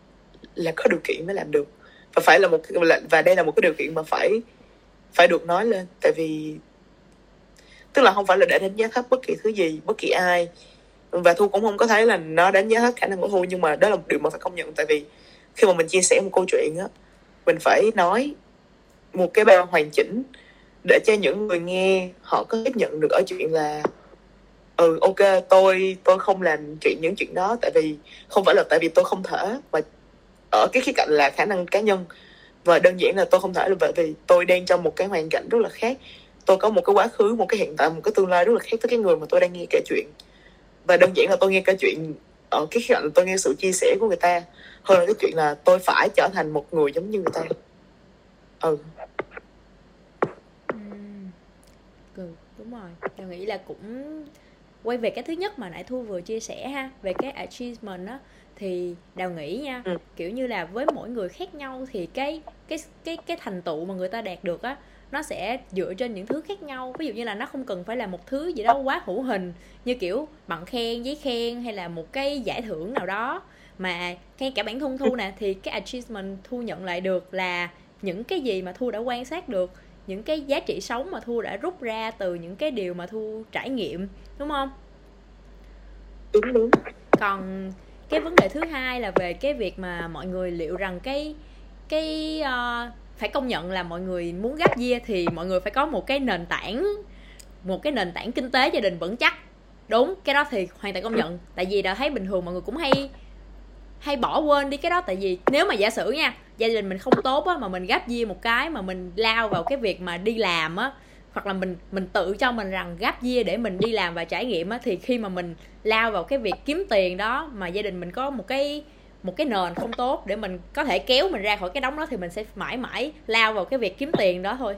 là có điều kiện mới làm được, và phải là một cái, và đây là một cái điều kiện mà phải phải được nói lên. Tại vì tức là không phải là để đánh giá thấp bất kỳ thứ gì, bất kỳ ai, và Thu cũng không có thấy là nó đánh giá thấp khả năng của Thu, nhưng mà đó là một điều mà phải công nhận. Tại vì khi mà mình chia sẻ một câu chuyện á, mình phải nói một cái bài hoàn chỉnh để cho những người nghe họ có tiếp nhận được ở chuyện là ừ ok tôi tôi không làm chuyện những chuyện đó, tại vì không phải là tại vì tôi không thể, mà ở cái khía cạnh là khả năng cá nhân, và đơn giản là tôi không thể là bởi vì tôi đang trong một cái hoàn cảnh rất là khác, tôi có một cái quá khứ, một cái hiện tại, một cái tương lai rất là khác với cái người mà tôi đang nghe kể chuyện. Và đơn giản là tôi nghe kể chuyện ở cái khía cạnh tôi nghe sự chia sẻ của người ta hơn là cái chuyện là tôi phải trở thành một người giống như người ta. ừ Ừ, đúng rồi. Tôi nghĩ là cũng quay về cái thứ nhất mà nãy Thu vừa chia sẻ ha, về cái achievement á, thì Đào nghĩ nha, ừ. kiểu như là với mỗi người khác nhau thì cái cái cái cái thành tựu mà người ta đạt được á, nó sẽ dựa trên những thứ khác nhau. Ví dụ như là nó không cần phải là một thứ gì đó quá hữu hình như kiểu bằng khen, giấy khen hay là một cái giải thưởng nào đó, mà ngay cả bản thân Thu nè, thì cái achievement Thu nhận lại được là những cái gì mà Thu đã quan sát được, những cái giá trị sống mà Thu đã rút ra từ những cái điều mà Thu trải nghiệm, đúng không? Đúng, đúng. Còn cái vấn đề thứ hai là về cái việc mà mọi người liệu rằng cái cái uh, phải công nhận là mọi người muốn gap year thì mọi người phải có một cái nền tảng, một cái nền tảng kinh tế gia đình vững chắc. Đúng, cái đó thì hoàn toàn công nhận. Tại vì đã thấy bình thường mọi người cũng hay hay bỏ quên đi cái đó. Tại vì nếu mà giả sử nha, gia đình mình không tốt á, mà mình gap year một cái mà mình lao vào cái việc mà đi làm á, hoặc là mình mình tự cho mình rằng gap year để mình đi làm và trải nghiệm á, thì khi mà mình lao vào cái việc kiếm tiền đó mà gia đình mình có một cái một cái nền không tốt để mình có thể kéo mình ra khỏi cái đống đó, thì mình sẽ mãi mãi lao vào cái việc kiếm tiền đó thôi.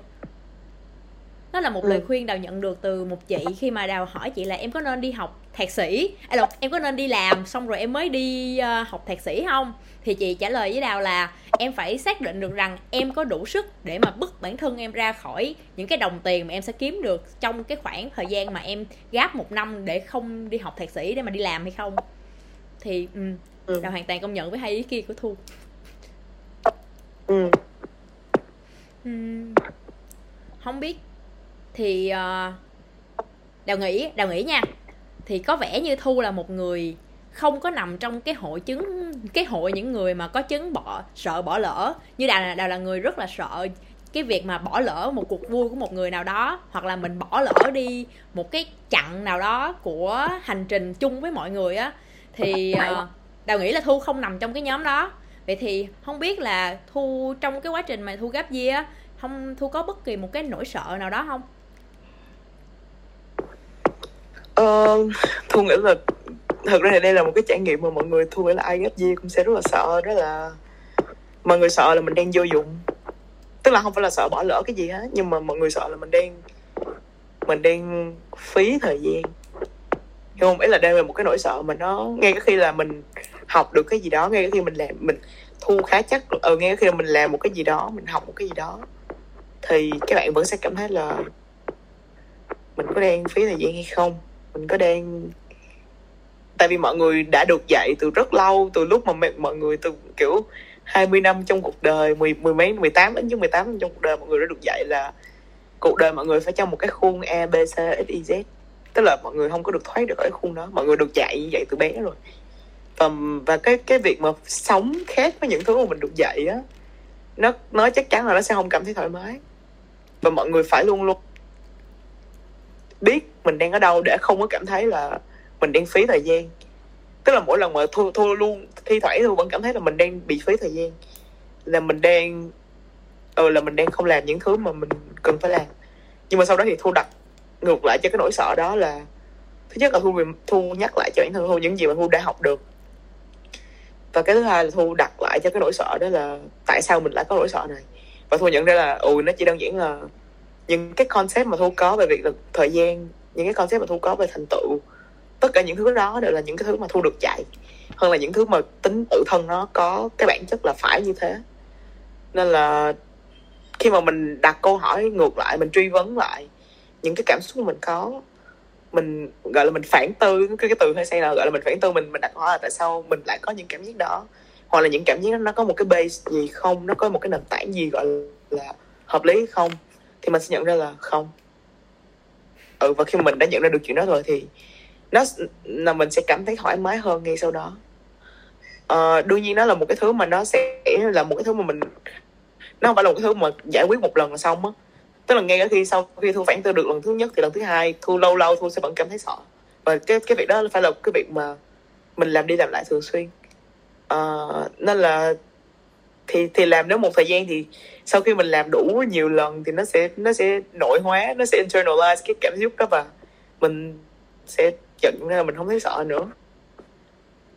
Đó là một lời khuyên Đào nhận được từ một chị khi mà Đào hỏi chị là em có nên đi học thạc sĩ, à, em có nên đi làm xong rồi em mới đi uh, học thạc sĩ không? Thì chị trả lời với Đào là em phải xác định được rằng em có đủ sức để mà bứt bản thân em ra khỏi những cái đồng tiền mà em sẽ kiếm được trong cái khoảng thời gian mà em gap một năm để không đi học thạc sĩ để mà đi làm hay không. Thì um, Đào hoàn toàn công nhận với hai ý kia của Thu. Um, không biết thì uh, Đào nghĩ Đào nghĩ nha, thì có vẻ như Thu là một người không có nằm trong cái hội chứng cái hội những người mà có chứng bỏ sợ bỏ lỡ. Như Đào là Đào là người rất là sợ cái việc mà bỏ lỡ một cuộc vui của một người nào đó, hoặc là mình bỏ lỡ đi một cái chặng nào đó của hành trình chung với mọi người á. Thì uh, Đào nghĩ là Thu không nằm trong cái nhóm đó. Vậy thì không biết là Thu trong cái quá trình mà Thu gap year á, không Thu có bất kỳ một cái nỗi sợ nào đó không? Uh, Thu nghĩ là thật ra thì đây là một cái trải nghiệm mà mọi người, Thu nghĩ là ai gap year cũng sẽ rất là sợ. Đó là mọi người sợ là mình đang vô dụng, tức là không phải là sợ bỏ lỡ cái gì hết, nhưng mà mọi người sợ là mình đang mình đang phí thời gian, hiểu không? Ý là đây là một cái nỗi sợ mà nó ngay cả khi là mình học được cái gì đó, ngay cả khi mình làm mình Thu khá chắc ờ ngay cả khi mình làm một cái gì đó, mình học một cái gì đó, thì các bạn vẫn sẽ cảm thấy là mình có đang phí thời gian hay không, mình có đang, tại vì mọi người đã được dạy từ rất lâu, từ lúc mà mọi người từ kiểu hai mươi năm trong cuộc đời, mười, mười mấy, mười tám đến mười tám năm trong cuộc đời, mọi người đã được dạy là cuộc đời mọi người phải trong một cái khuôn A, B, C, X, Y, Z. Tức là mọi người không có được thoát được khỏi khuôn đó, mọi người được dạy dạy từ bé rồi. Và, và cái, cái việc mà sống khác với những thứ mà mình được dạy á, nó, nó chắc chắn là nó sẽ không cảm thấy thoải mái. Và mọi người phải luôn luôn biết mình đang ở đâu để không có cảm thấy là mình đang phí thời gian. Tức là mỗi lần mà Thu, Thu luôn thi thoảng Thu vẫn cảm thấy là mình đang bị phí thời gian, là mình đang ừ, là mình đang không làm những thứ mà mình cần phải làm. Nhưng mà sau đó thì Thu đặt ngược lại cho cái nỗi sợ đó là, thứ nhất là Thu, Thu nhắc lại cho bản thân Thu những gì mà Thu đã học được. Và cái thứ hai là Thu đặt lại cho cái nỗi sợ đó là tại sao mình lại có nỗi sợ này. Và Thu nhận ra là ừ, nó chỉ đơn giản là những cái concept mà Thu có về việc là thời gian, những cái concept mà Thu có về thành tựu, tất cả những thứ đó đều là những cái thứ mà Thu được dạy, hơn là những thứ mà tính tự thân nó có cái bản chất là phải như thế. Nên là khi mà mình đặt câu hỏi ngược lại, mình truy vấn lại những cái cảm xúc mình có, mình gọi là mình phản tư, cái, cái từ hơi say là gọi là mình phản tư, mình mình đặt hỏi là tại sao mình lại có những cảm giác đó, hoặc là những cảm giác đó nó có một cái base gì không, nó có một cái nền tảng gì gọi là hợp lý không, thì mình sẽ nhận ra là không. Ừ, và khi mà mình đã nhận ra được chuyện đó rồi thì nó là mình sẽ cảm thấy thoải mái hơn ngay sau đó. À, đương nhiên nó là một cái thứ mà nó sẽ là một cái thứ mà mình, nó không phải là một cái thứ mà giải quyết một lần là xong á. Tức là ngay cả khi sau khi Thu phản tư được lần thứ nhất thì lần thứ hai Thu lâu lâu Thu sẽ vẫn cảm thấy sợ. Và cái cái việc đó phải là cái việc mà mình làm đi làm lại thường xuyên. À, nên là thì thì làm đến một thời gian thì sau khi mình làm đủ nhiều lần thì nó sẽ nó sẽ nội hóa, nó sẽ internalize cái cảm xúc đó và mình sẽ nhận ra là mình không thấy sợ nữa.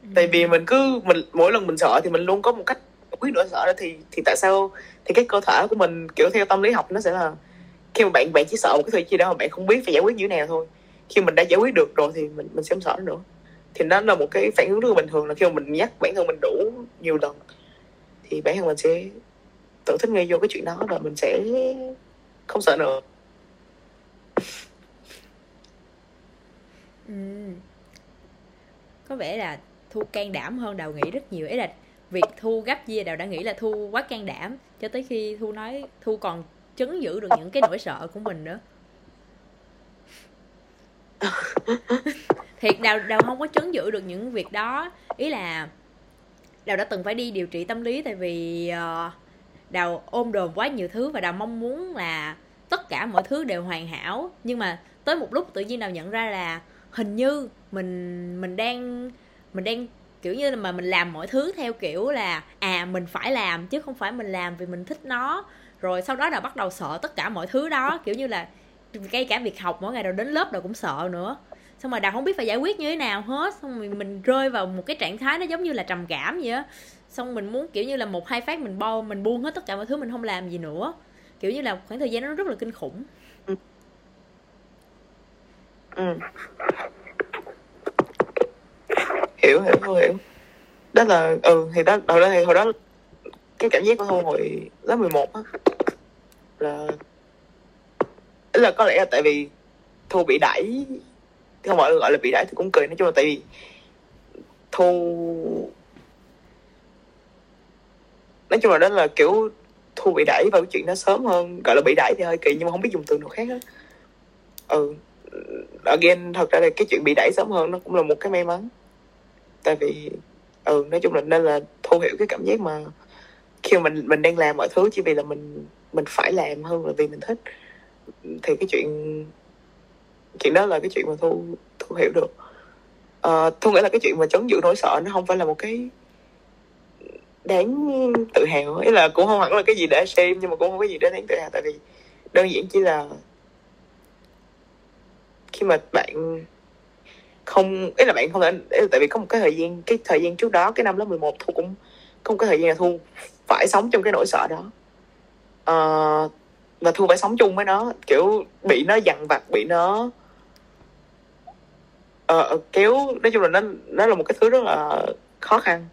Ừ. Tại vì mình cứ mình mỗi lần mình sợ thì mình luôn có một cách quyết nỗi sợ đó, thì thì tại sao thì cái cơ thể của mình kiểu theo tâm lý học nó sẽ là khi mà bạn bạn chỉ sợ một cái thứ gì đó mà bạn không biết phải giải quyết như thế nào thôi. Khi mình đã giải quyết được rồi thì mình mình sẽ không sợ nữa. Thì nó là một cái phản ứng rất là bình thường, là khi mà mình nhắc bản thân mình đủ nhiều lần thì bản thân mình sẽ tự thích nghi vô cái chuyện đó và mình sẽ không sợ nữa. Ừ. Có vẻ là Thu can đảm hơn Đào nghĩ rất nhiều. Ý là việc Thu gap year, Đào đã nghĩ là Thu quá can đảm, cho tới khi Thu nói Thu còn chứng giữ được những cái nỗi sợ của mình nữa. Thiệt, Đào, Đào không có chứng giữ được những việc đó. Ý là Đào đã từng phải đi điều trị tâm lý, tại vì uh, Đào ôm đồm quá nhiều thứ và Đào mong muốn là tất cả mọi thứ đều hoàn hảo. Nhưng mà tới một lúc tự nhiên Đào nhận ra là hình như mình mình đang mình đang kiểu như là mà mình làm mọi thứ theo kiểu là à mình phải làm chứ không phải mình làm vì mình thích nó. Rồi sau đó Đào bắt đầu sợ tất cả mọi thứ đó, kiểu như là Cái cả việc học mỗi ngày đầu đến lớp đầu cũng sợ nữa. Xong rồi Đào không biết phải giải quyết như thế nào hết. Xong rồi mình rơi vào một cái trạng thái nó giống như là trầm cảm vậy á. Xong mình muốn kiểu như là một hai phát mình bo, mình buông hết tất cả mọi thứ, mình không làm gì nữa. Kiểu như là khoảng thời gian nó rất là kinh khủng. Ừ. Ừ. Hiểu, hiểu, không hiểu. Đó là, ừ, thì đó, hồi đó, hồi đó cái cảm giác của Thu hồi lớp mười một á là, là có lẽ là tại vì Thu bị đẩy, không mọi người gọi là bị đẩy thì cũng cười, nói chung là tại vì Thu, nói chung là đó là kiểu Thu bị đẩy vào cái chuyện đó sớm hơn, gọi là bị đẩy thì hơi kỳ nhưng mà không biết dùng từ nào khác hết. Ừ, again, thật ra là cái chuyện bị đẩy sớm hơn nó cũng là một cái may mắn. Tại vì, ừ, nói chung là nên là Thu hiểu cái cảm giác mà khi mà mình, mình đang làm mọi thứ chỉ vì là mình mình phải làm hơn là vì mình thích. Thì cái chuyện chuyện đó là cái chuyện mà Thu, Thu hiểu được. À, Thu nghĩ là cái chuyện mà chống giữ nỗi sợ nó không phải là một cái đáng tự hào. Ý là cũng không hẳn là cái gì để xem nhưng mà cũng không có gì để đáng tự hào. Tại vì đơn giản chỉ là khi mà bạn không, ý là bạn không thể, ý là tại vì có một cái thời gian, cái thời gian trước đó, cái năm lớp mười một Thu cũng không có thời gian là Thu phải sống trong cái nỗi sợ đó. À, và Thu phải sống chung với nó, kiểu bị nó dằn vặt, bị nó ờ, kéo, nói chung là nó, nó là một cái thứ rất là khó khăn.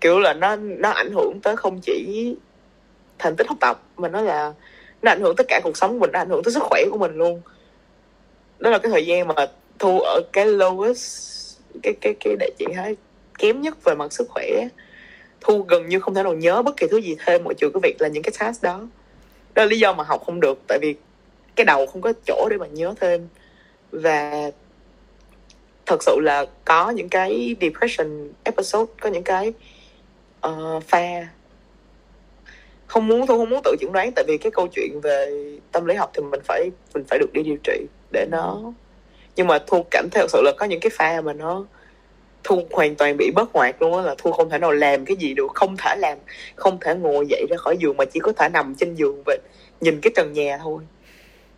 Kiểu là nó, nó ảnh hưởng tới không chỉ thành tích học tập mà nó là nó ảnh hưởng tới cả cuộc sống của mình, nó ảnh hưởng tới sức khỏe của mình luôn. Đó là cái thời gian mà Thu ở cái lowest, cái cái cái đại diện hái kém nhất về mặt sức khỏe. Thu gần như không thể nào nhớ bất kỳ thứ gì thêm ngoại trừ cái việc là những cái task đó. Đó là lý do mà học không được, tại vì cái đầu không có chỗ để mà nhớ thêm. Và thật sự là có những cái depression episode, có những cái uh, pha không muốn Thu không muốn tự chẩn đoán, tại vì cái câu chuyện về tâm lý học thì mình phải mình phải được đi điều trị để nó, nhưng mà Thu cảm thấy thật sự là có những cái pha mà nó Thu hoàn toàn bị bớt ngoạc luôn á, là Thu không thể nào làm cái gì được, không thể làm, không thể ngồi dậy ra khỏi giường mà chỉ có thể nằm trên giường và nhìn cái trần nhà thôi.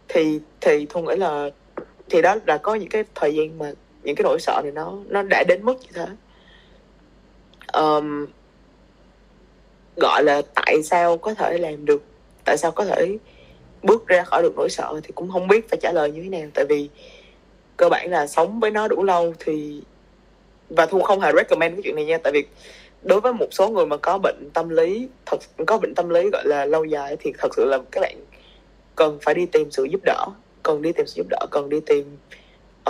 Thì thì Thu nghĩ là thì đó là có những cái thời gian mà những cái nỗi sợ này nó nó đã đến mức như thế. Um, gọi là tại sao có thể làm được, tại sao có thể bước ra khỏi được nỗi sợ thì cũng không biết phải trả lời như thế nào, tại vì cơ bản là sống với nó đủ lâu thì, và Thu không hề recommend cái chuyện này nha, tại vì đối với một số người mà có bệnh tâm lý, thật có bệnh tâm lý gọi là lâu dài thì thật sự là các bạn cần phải đi tìm sự giúp đỡ, cần đi tìm sự giúp đỡ, cần đi tìm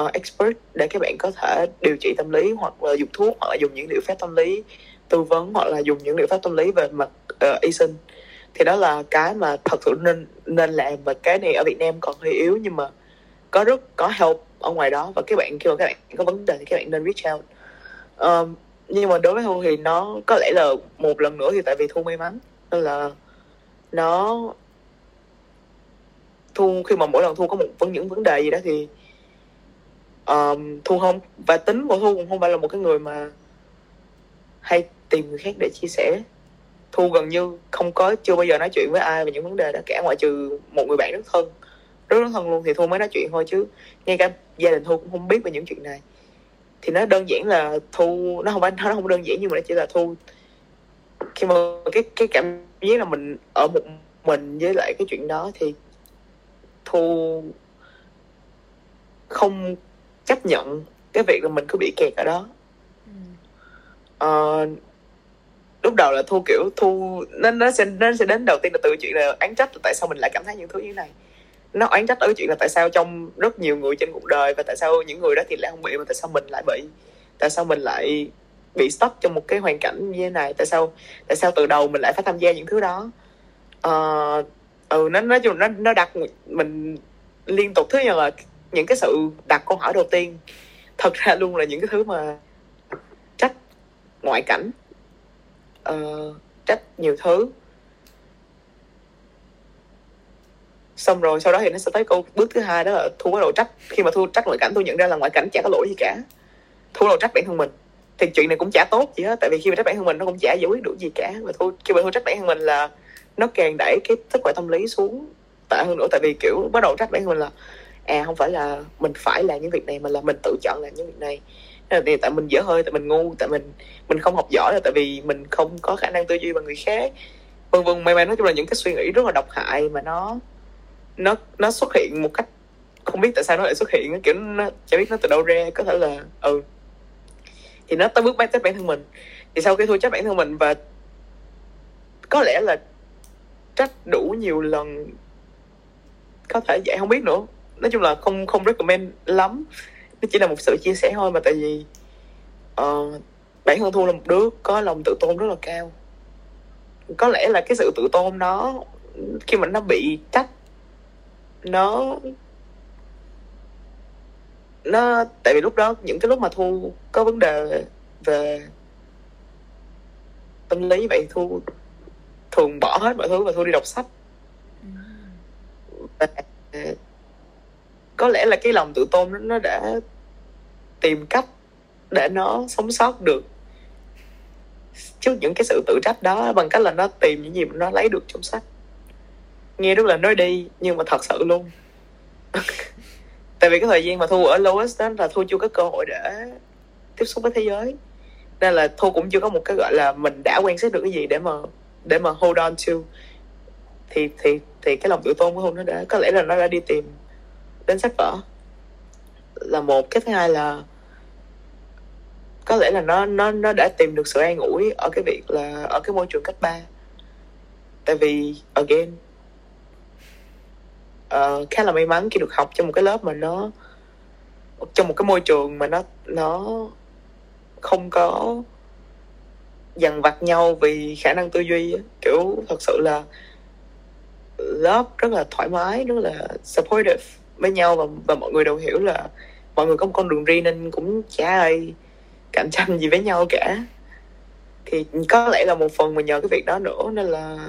uh, expert để các bạn có thể điều trị tâm lý, hoặc là dùng thuốc, hoặc là dùng những liệu pháp tâm lý tư vấn, hoặc là dùng những liệu pháp tâm lý về mặt uh, y sinh. Thì đó là cái mà thật sự nên nên làm, và cái này ở Việt Nam còn hơi yếu nhưng mà có rất có help ở ngoài đó, và các bạn khi mà các bạn có vấn đề thì các bạn nên reach out. Um, nhưng mà đối với Thu thì nó có lẽ là một lần nữa thì tại vì Thu may mắn nên là nó Thu khi mà mỗi lần Thu có một vấn những vấn đề gì đó thì um, Thu không, và tính của Thu cũng không phải là một cái người mà hay tìm người khác để chia sẻ. Thu gần như không có chưa bao giờ nói chuyện với ai về những vấn đề đó cả, ngoại trừ một người bạn rất thân, rất rất thân luôn thì Thu mới nói chuyện thôi, chứ ngay cả gia đình Thu cũng không biết về những chuyện này. Thì nó đơn giản là Thu, nó không phải nó không đơn giản nhưng mà nó chỉ là Thu khi mà cái cái cảm giác là mình ở một mình với lại cái chuyện đó thì Thu không chấp nhận cái việc là mình cứ bị kẹt ở đó. Ờ, lúc đầu là Thu kiểu Thu nó nó sẽ nó sẽ đến đầu tiên là từ chuyện là oán trách là tại sao mình lại cảm thấy những thứ như thế này. Nó oán trách ở cái chuyện là tại sao trong rất nhiều người trên cuộc đời, và tại sao những người đó thì lại không bị mà tại sao mình lại bị, tại sao mình lại bị stuck trong một cái hoàn cảnh như thế này, tại sao tại sao từ đầu mình lại phải tham gia những thứ đó. Ờ à, ừ, nó nói chung nó nó đặt mình liên tục, thứ nhất là những cái sự đặt câu hỏi đầu tiên thật ra luôn là những cái thứ mà trách ngoại cảnh, uh, trách nhiều thứ. Xong rồi sau đó thì nó sẽ tới câu bước thứ hai, đó là Thu bắt đầu trách. Khi mà Thu trách ngoại cảnh, Thu nhận ra là ngoại cảnh chả có lỗi gì cả. Thu bắt đầu trách bản thân mình. Thì chuyện này cũng chả tốt gì hết, tại vì khi mà trách bản thân mình nó cũng chả giải quyết được gì cả. Và Thu, khi mà Thu trách bản thân mình là nó càng đẩy cái sức khỏe tâm lý xuống tệ hơn nữa, tại vì kiểu bắt đầu trách bản thân mình là à không phải là mình phải làm những việc này mà là mình tự chọn làm những việc này. Thì tại mình dở hơi, tại mình ngu, tại mình mình không học giỏi, là tại vì mình không có khả năng tư duy bằng người khác, vân vân. May mắn nói chung là những cái suy nghĩ rất là độc hại mà nó nó nó xuất hiện một cách không biết tại sao nó lại xuất hiện, kiểu nó chả biết nó từ đâu ra. Có thể là ừ thì nó tới bước bán trách bản thân mình. Thì sau khi thua trách bản thân mình và có lẽ là trách đủ nhiều lần có thể vậy, không biết nữa, nói chung là không không recommend lắm. Nó chỉ là một sự chia sẻ thôi mà, tại vì uh, bản thân Thu là một đứa có lòng tự tôn rất là cao. Có lẽ là cái sự tự tôn đó khi mà nó bị trách, nó nó tại vì lúc đó những cái lúc mà Thu có vấn đề về tâm lý vậy, Thu thường bỏ hết mọi thứ và Thu đi đọc sách. Và có lẽ là cái lòng tự tôn đó, nó đã tìm cách để nó sống sót được trước những cái sự tự trách đó bằng cách là nó tìm những gì mà nó lấy được trong sách. Nghe rất là nói đi nhưng mà thật sự luôn. Tại vì cái thời gian mà Thu ở Lois đó là Thu chưa có cơ hội để tiếp xúc với thế giới, nên là Thu cũng chưa có một cái gọi là mình đã quan sát được cái gì để mà để mà hold on to. Thì thì thì cái lòng tự tôn của Thu nó đã có lẽ là nó đã đi tìm đến sách vở là một. Cái thứ hai là có lẽ là nó nó nó đã tìm được sự an ủi ở cái việc là ở cái môi trường cấp ba. Tại vì again uh, khá là may mắn khi được học trong một cái lớp mà nó trong một cái môi trường mà nó nó không có dằn vặt nhau vì khả năng tư duy. Kiểu thật sự là lớp rất là thoải mái, rất là supportive với nhau, và, và mọi người đều hiểu là mọi người có một con đường riêng nên cũng chả ai cạnh tranh gì với nhau cả. Thì có lẽ là một phần mà nhờ cái việc đó nữa nên là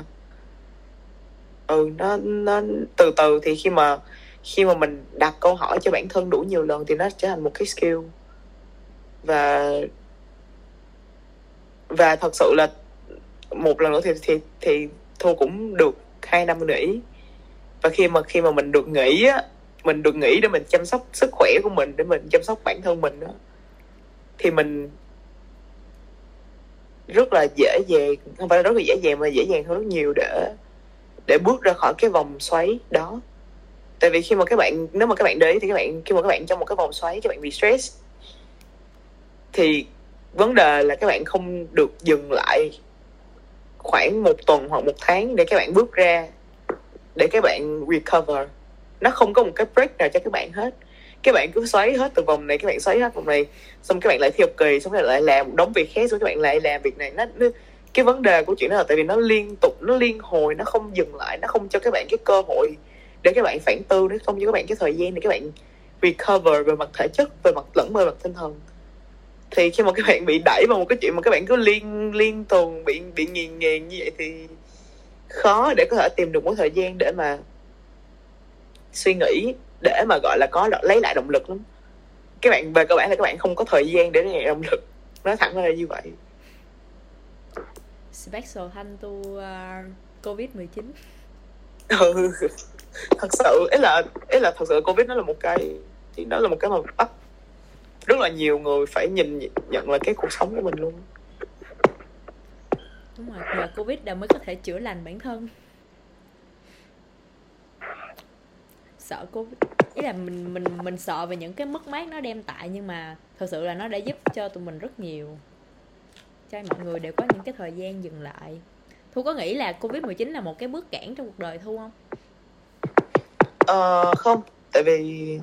ừ nó nó từ từ thì khi mà khi mà mình đặt câu hỏi cho bản thân đủ nhiều lần thì nó trở thành một cái skill. Và và thật sự là một lần nữa thì thì thì Thu cũng được hai năm nghỉ. Và khi mà khi mà mình được nghỉ á, mình được nghỉ để mình chăm sóc sức khỏe của mình, để mình chăm sóc bản thân mình đó, thì mình rất là dễ dàng, không phải là rất là dễ dàng mà dễ dàng hơn rất nhiều để để bước ra khỏi cái vòng xoáy đó. Tại vì khi mà các bạn, nếu mà các bạn để ý thì các bạn khi mà các bạn trong một cái vòng xoáy, các bạn bị stress, thì vấn đề là các bạn không được dừng lại khoảng một tuần hoặc một tháng để các bạn bước ra, để các bạn recover. Nó không có một cái break nào cho các bạn hết. Các bạn cứ xoáy hết từ vòng này, các bạn xoáy hết vòng này, xong các bạn lại thi học kỳ, xong các bạn lại làm một đống việc khác, xong các bạn lại làm việc này. Nó, nó cái vấn đề của chuyện đó là tại vì nó liên tục, nó liên hồi, nó không dừng lại, nó không cho các bạn cái cơ hội để các bạn phản tư, nó không cho các bạn cái thời gian để các bạn recover về mặt thể chất, về mặt lẫn về mặt tinh thần. Thì khi mà các bạn bị đẩy vào một cái chuyện mà các bạn cứ liên liên tuần bị bị nghiền nghiền như vậy thì khó để có thể tìm được một thời gian để mà suy nghĩ, để mà gọi là có lấy lại động lực lắm. Các bạn về cơ bản là các bạn không có thời gian để lấy lại động lực, nói thẳng ra như vậy. Special Thanh tu uh, covid mười chín. Ừ, thật sự ấy là ấy là thật sự Covid nó là một cái nó là một cái mà bắt rất là nhiều người phải nhìn nhận lại cái cuộc sống của mình luôn. Đúng rồi, nhờ Covid đã mới có thể chữa lành bản thân. Sợ Covid, ý là mình mình mình sợ về những cái mất mát nó đem lại, nhưng mà thật sự là nó đã giúp cho tụi mình rất nhiều, cho mọi người đều có những cái thời gian dừng lại. Thu có nghĩ là covid mười chín là một cái bước cản trong cuộc đời Thu không? Ờ, không, tại vì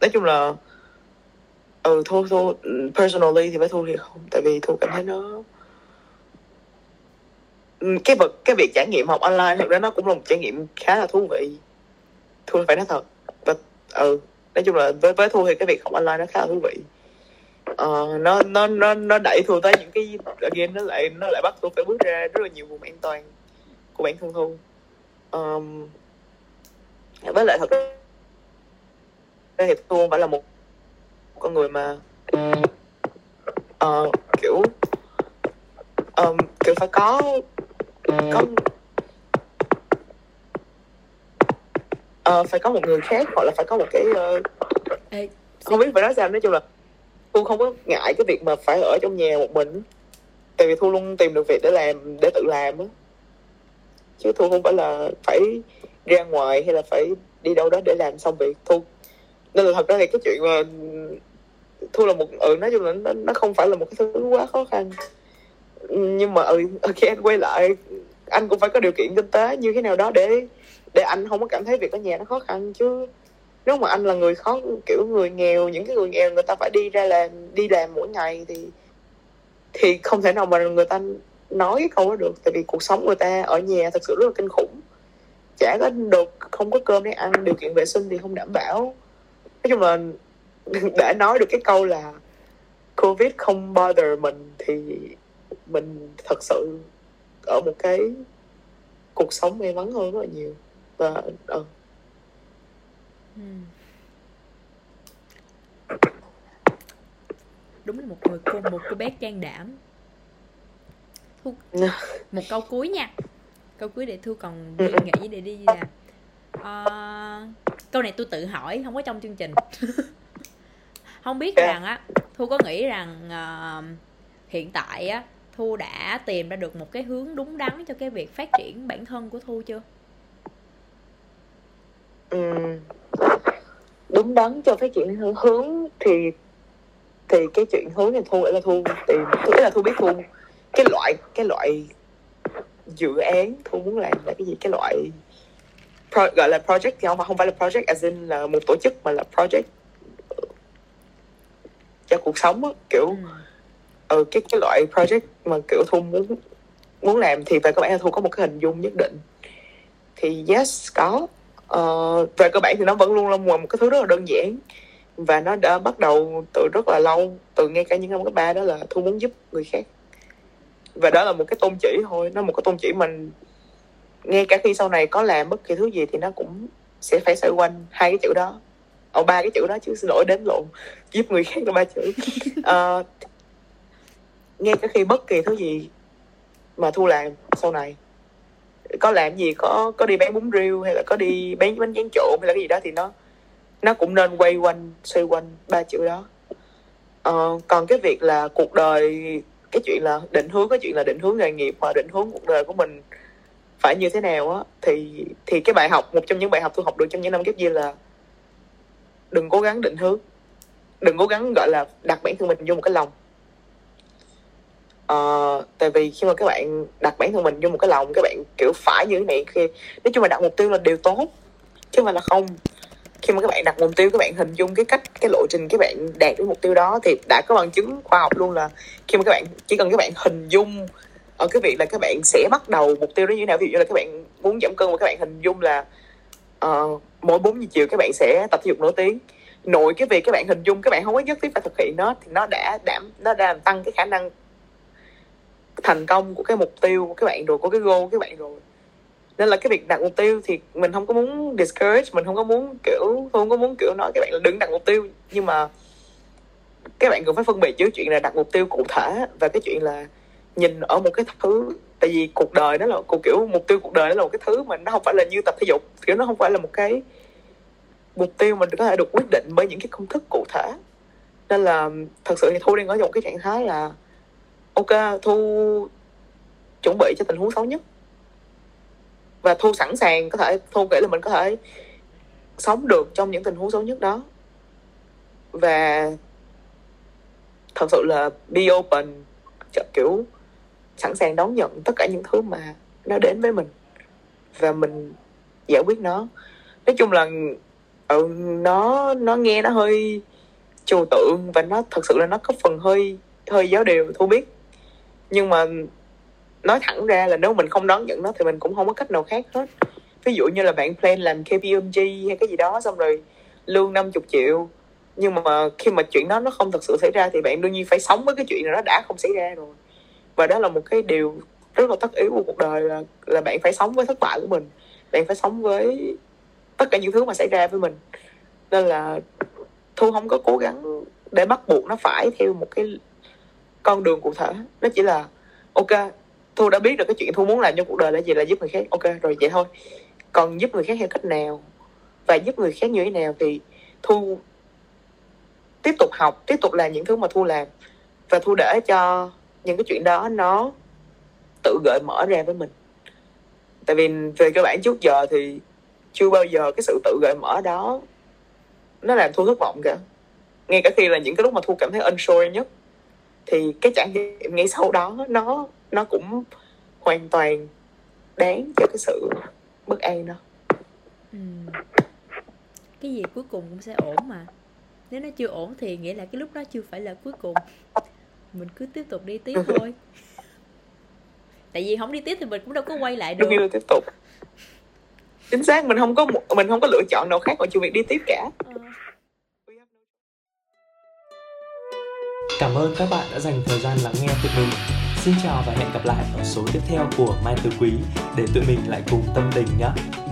nói chung là ừ Thu Thu personally thì phải Thu thì không, tại vì Thu cảm thấy nó cái vật cái việc trải nghiệm học online thật ra nó cũng là một trải nghiệm khá là thú vị, Thu phải nói thật. Và ừ nói chung là với với Thu thì cái việc học online nó khá là thú vị. Uh, nó nó nó nó đẩy Thu tới những cái game, nó lại nó lại bắt Thu phải bước ra rất là nhiều vùng an toàn của bản thân Thu. Um, với lại thật ra thì Thu không phải là một con người mà uh, kiểu um, kiểu phải có có uh, phải có một người khác, hoặc là phải có một cái uh, Ê, không biết phải nói sao. Nói chung là Thu không có ngại cái việc mà phải ở trong nhà một mình, tại vì Thu luôn tìm được việc để làm, để tự làm á. Chứ Thu không phải là phải ra ngoài hay là phải đi đâu đó để làm xong việc Thu. Nên là thật ra thì cái chuyện mà Thu là một, ừ, nói chung là nó, nó không phải là một cái thứ quá khó khăn. Nhưng mà ừ, khi anh quay lại, anh cũng phải có điều kiện kinh tế như thế nào đó để để anh không có cảm thấy việc ở nhà nó khó khăn. Chứ nếu mà anh là người khó, kiểu người nghèo, những cái người nghèo người ta phải đi ra làm, đi làm mỗi ngày thì thì không thể nào mà người ta nói không có được. Tại vì cuộc sống người ta ở nhà thật sự rất là kinh khủng, chả có được, không có cơm để ăn, điều kiện vệ sinh thì không đảm bảo. Nói chung là đã nói được cái câu là Covid không bother mình thì mình thật sự ở một cái cuộc sống may mắn hơn rất là nhiều. Và ừ. Đúng là một người cô, một cô bé can đảm. Thu, một câu cuối nha, câu cuối để Thu còn suy nghĩ để đi là uh, câu này tôi tự hỏi, không có trong chương trình. Không biết rằng á, Thu có nghĩ rằng uh, hiện tại á, Thu đã tìm ra được một cái hướng đúng đắn cho cái việc phát triển bản thân của Thu chưa? Ừ, đúng đắn cho phát triển hướng thì thì cái chuyện hướng này Thu là Thu tìm, tức là Thu biết Thu cái loại cái loại dự án Thu muốn làm là cái gì, cái loại pro, gọi là project thì không, không phải là project as in là một tổ chức, mà là project cho cuộc sống đó, kiểu ừ. Ừ, cái, cái loại project mà kiểu Thu muốn, muốn làm thì về cơ bản là Thu có một cái hình dung nhất định. Thì yes, có. Uh, về cơ bản thì nó vẫn luôn là một cái thứ rất là đơn giản. Và nó đã bắt đầu từ rất là lâu, từ ngay cả những năm cấp ba, đó là Thu muốn giúp người khác. Và đó là một cái tôn chỉ thôi, nó một cái tôn chỉ mình ngay cả khi sau này có làm bất kỳ thứ gì thì nó cũng sẽ phải xoay quanh hai cái chữ đó. Ồ, ba cái chữ đó chứ, xin lỗi đến lộn, giúp người khác là ba chữ. Uh, ngay cả khi bất kỳ thứ gì mà Thu làm sau này, có làm gì, có có đi bán bún riêu hay là có đi bán bánh tráng trộn hay là cái gì đó, thì nó nó cũng nên quay quanh xoay quanh ba chữ đó. Ờ, còn cái việc là cuộc đời, cái chuyện là định hướng, cái chuyện là định hướng nghề nghiệp và định hướng cuộc đời của mình phải như thế nào á, thì thì cái bài học, một trong những bài học tôi học được trong những năm ghép viên là đừng cố gắng định hướng, đừng cố gắng gọi là đặt bản thân mình vô một cái lồng. Uh, tại vì khi mà các bạn đặt bản thân mình vô một cái lòng, các bạn kiểu phải như thế này khi, nói chung là đặt mục tiêu là điều tốt chứ mà là không. Khi mà các bạn đặt mục tiêu, các bạn hình dung cái cách, cái lộ trình các bạn đạt đến mục tiêu đó, thì đã có bằng chứng khoa học luôn là khi mà các bạn chỉ cần các bạn hình dung ở cái việc là các bạn sẽ bắt đầu mục tiêu đó như thế nào. Ví dụ như là các bạn muốn giảm cân mà các bạn hình dung là uh, mỗi bốn giờ chiều các bạn sẽ tập thể dục nửa tiếng. Nội cái việc các bạn hình dung, các bạn không có nhất thiết phải thực hiện nó, thì nó đã đảm, nó đã làm tăng cái khả năng thành công của cái mục tiêu của các bạn rồi, của cái goal của các bạn rồi. Nên là cái việc đặt mục tiêu thì mình không có muốn discourage, mình không có muốn kiểu, không có muốn kiểu nói các bạn là đừng đặt mục tiêu, nhưng mà các bạn cần phải phân biệt giữa chuyện là đặt mục tiêu cụ thể và cái chuyện là nhìn ở một cái thứ. Tại vì cuộc đời đó là kiểu, mục tiêu cuộc đời đó là một cái thứ mà nó không phải là như tập thể dục, kiểu nó không phải là một cái mục tiêu mình có thể được quyết định bởi những cái công thức cụ thể. Nên là thật sự thì Thu đang ở trong cái trạng thái là ok, Thu chuẩn bị cho tình huống xấu nhất và Thu sẵn sàng, có thể Thu nghĩ là mình có thể sống được trong những tình huống xấu nhất đó. Và thật sự là be open, kiểu sẵn sàng đón nhận tất cả những thứ mà nó đến với mình và mình giải quyết nó. Nói chung là ừ, nó nó nghe nó hơi trừu tượng và nó thật sự là nó có phần hơi hơi giáo điều, Thu biết. Nhưng mà nói thẳng ra là nếu mình không đón nhận nó thì mình cũng không có cách nào khác hết. Ví dụ như là bạn plan làm K P M G hay cái gì đó, xong rồi lương năm mươi triệu, nhưng mà khi mà chuyện đó nó không thật sự xảy ra thì bạn đương nhiên phải sống với cái chuyện là nó đã không xảy ra rồi. Và đó là một cái điều rất là tất yếu của cuộc đời, là, là bạn phải sống với thất bại của mình, bạn phải sống với tất cả những thứ mà xảy ra với mình. Nên là Thu không có cố gắng để bắt buộc nó phải theo một cái con đường cụ thể. Nó chỉ là ok, Thu đã biết được cái chuyện Thu muốn làm trong cuộc đời là gì, là giúp người khác, ok rồi vậy thôi. Còn giúp người khác theo cách nào và giúp người khác như thế nào, thì Thu tiếp tục học, tiếp tục làm những thứ mà Thu làm, và Thu để cho những cái chuyện đó nó tự gợi mở ra với mình. Tại vì về cơ bản trước giờ thì chưa bao giờ cái sự tự gợi mở đó nó làm Thu thất vọng cả. Ngay cả khi là những cái lúc mà Thu cảm thấy unsure nhất, thì cái trải nghiệm ngay sau đó nó nó cũng hoàn toàn đáng cho cái sự bất an đó. Ừ. Cái gì cuối cùng cũng sẽ ổn mà. Nếu nó chưa ổn thì nghĩa là cái lúc đó chưa phải là cuối cùng. Mình cứ tiếp tục đi tiếp thôi. Tại vì không đi tiếp thì mình cũng đâu có quay lại được. Tiếp tục. Chính xác, mình không có mình không có lựa chọn nào khác ngoài chuyện việc đi tiếp cả. À. Cảm ơn các bạn đã dành thời gian lắng nghe tụi mình. Xin chào và hẹn gặp lại ở số tiếp theo của Mai Tứ Quý để tụi mình lại cùng tâm tình nhé.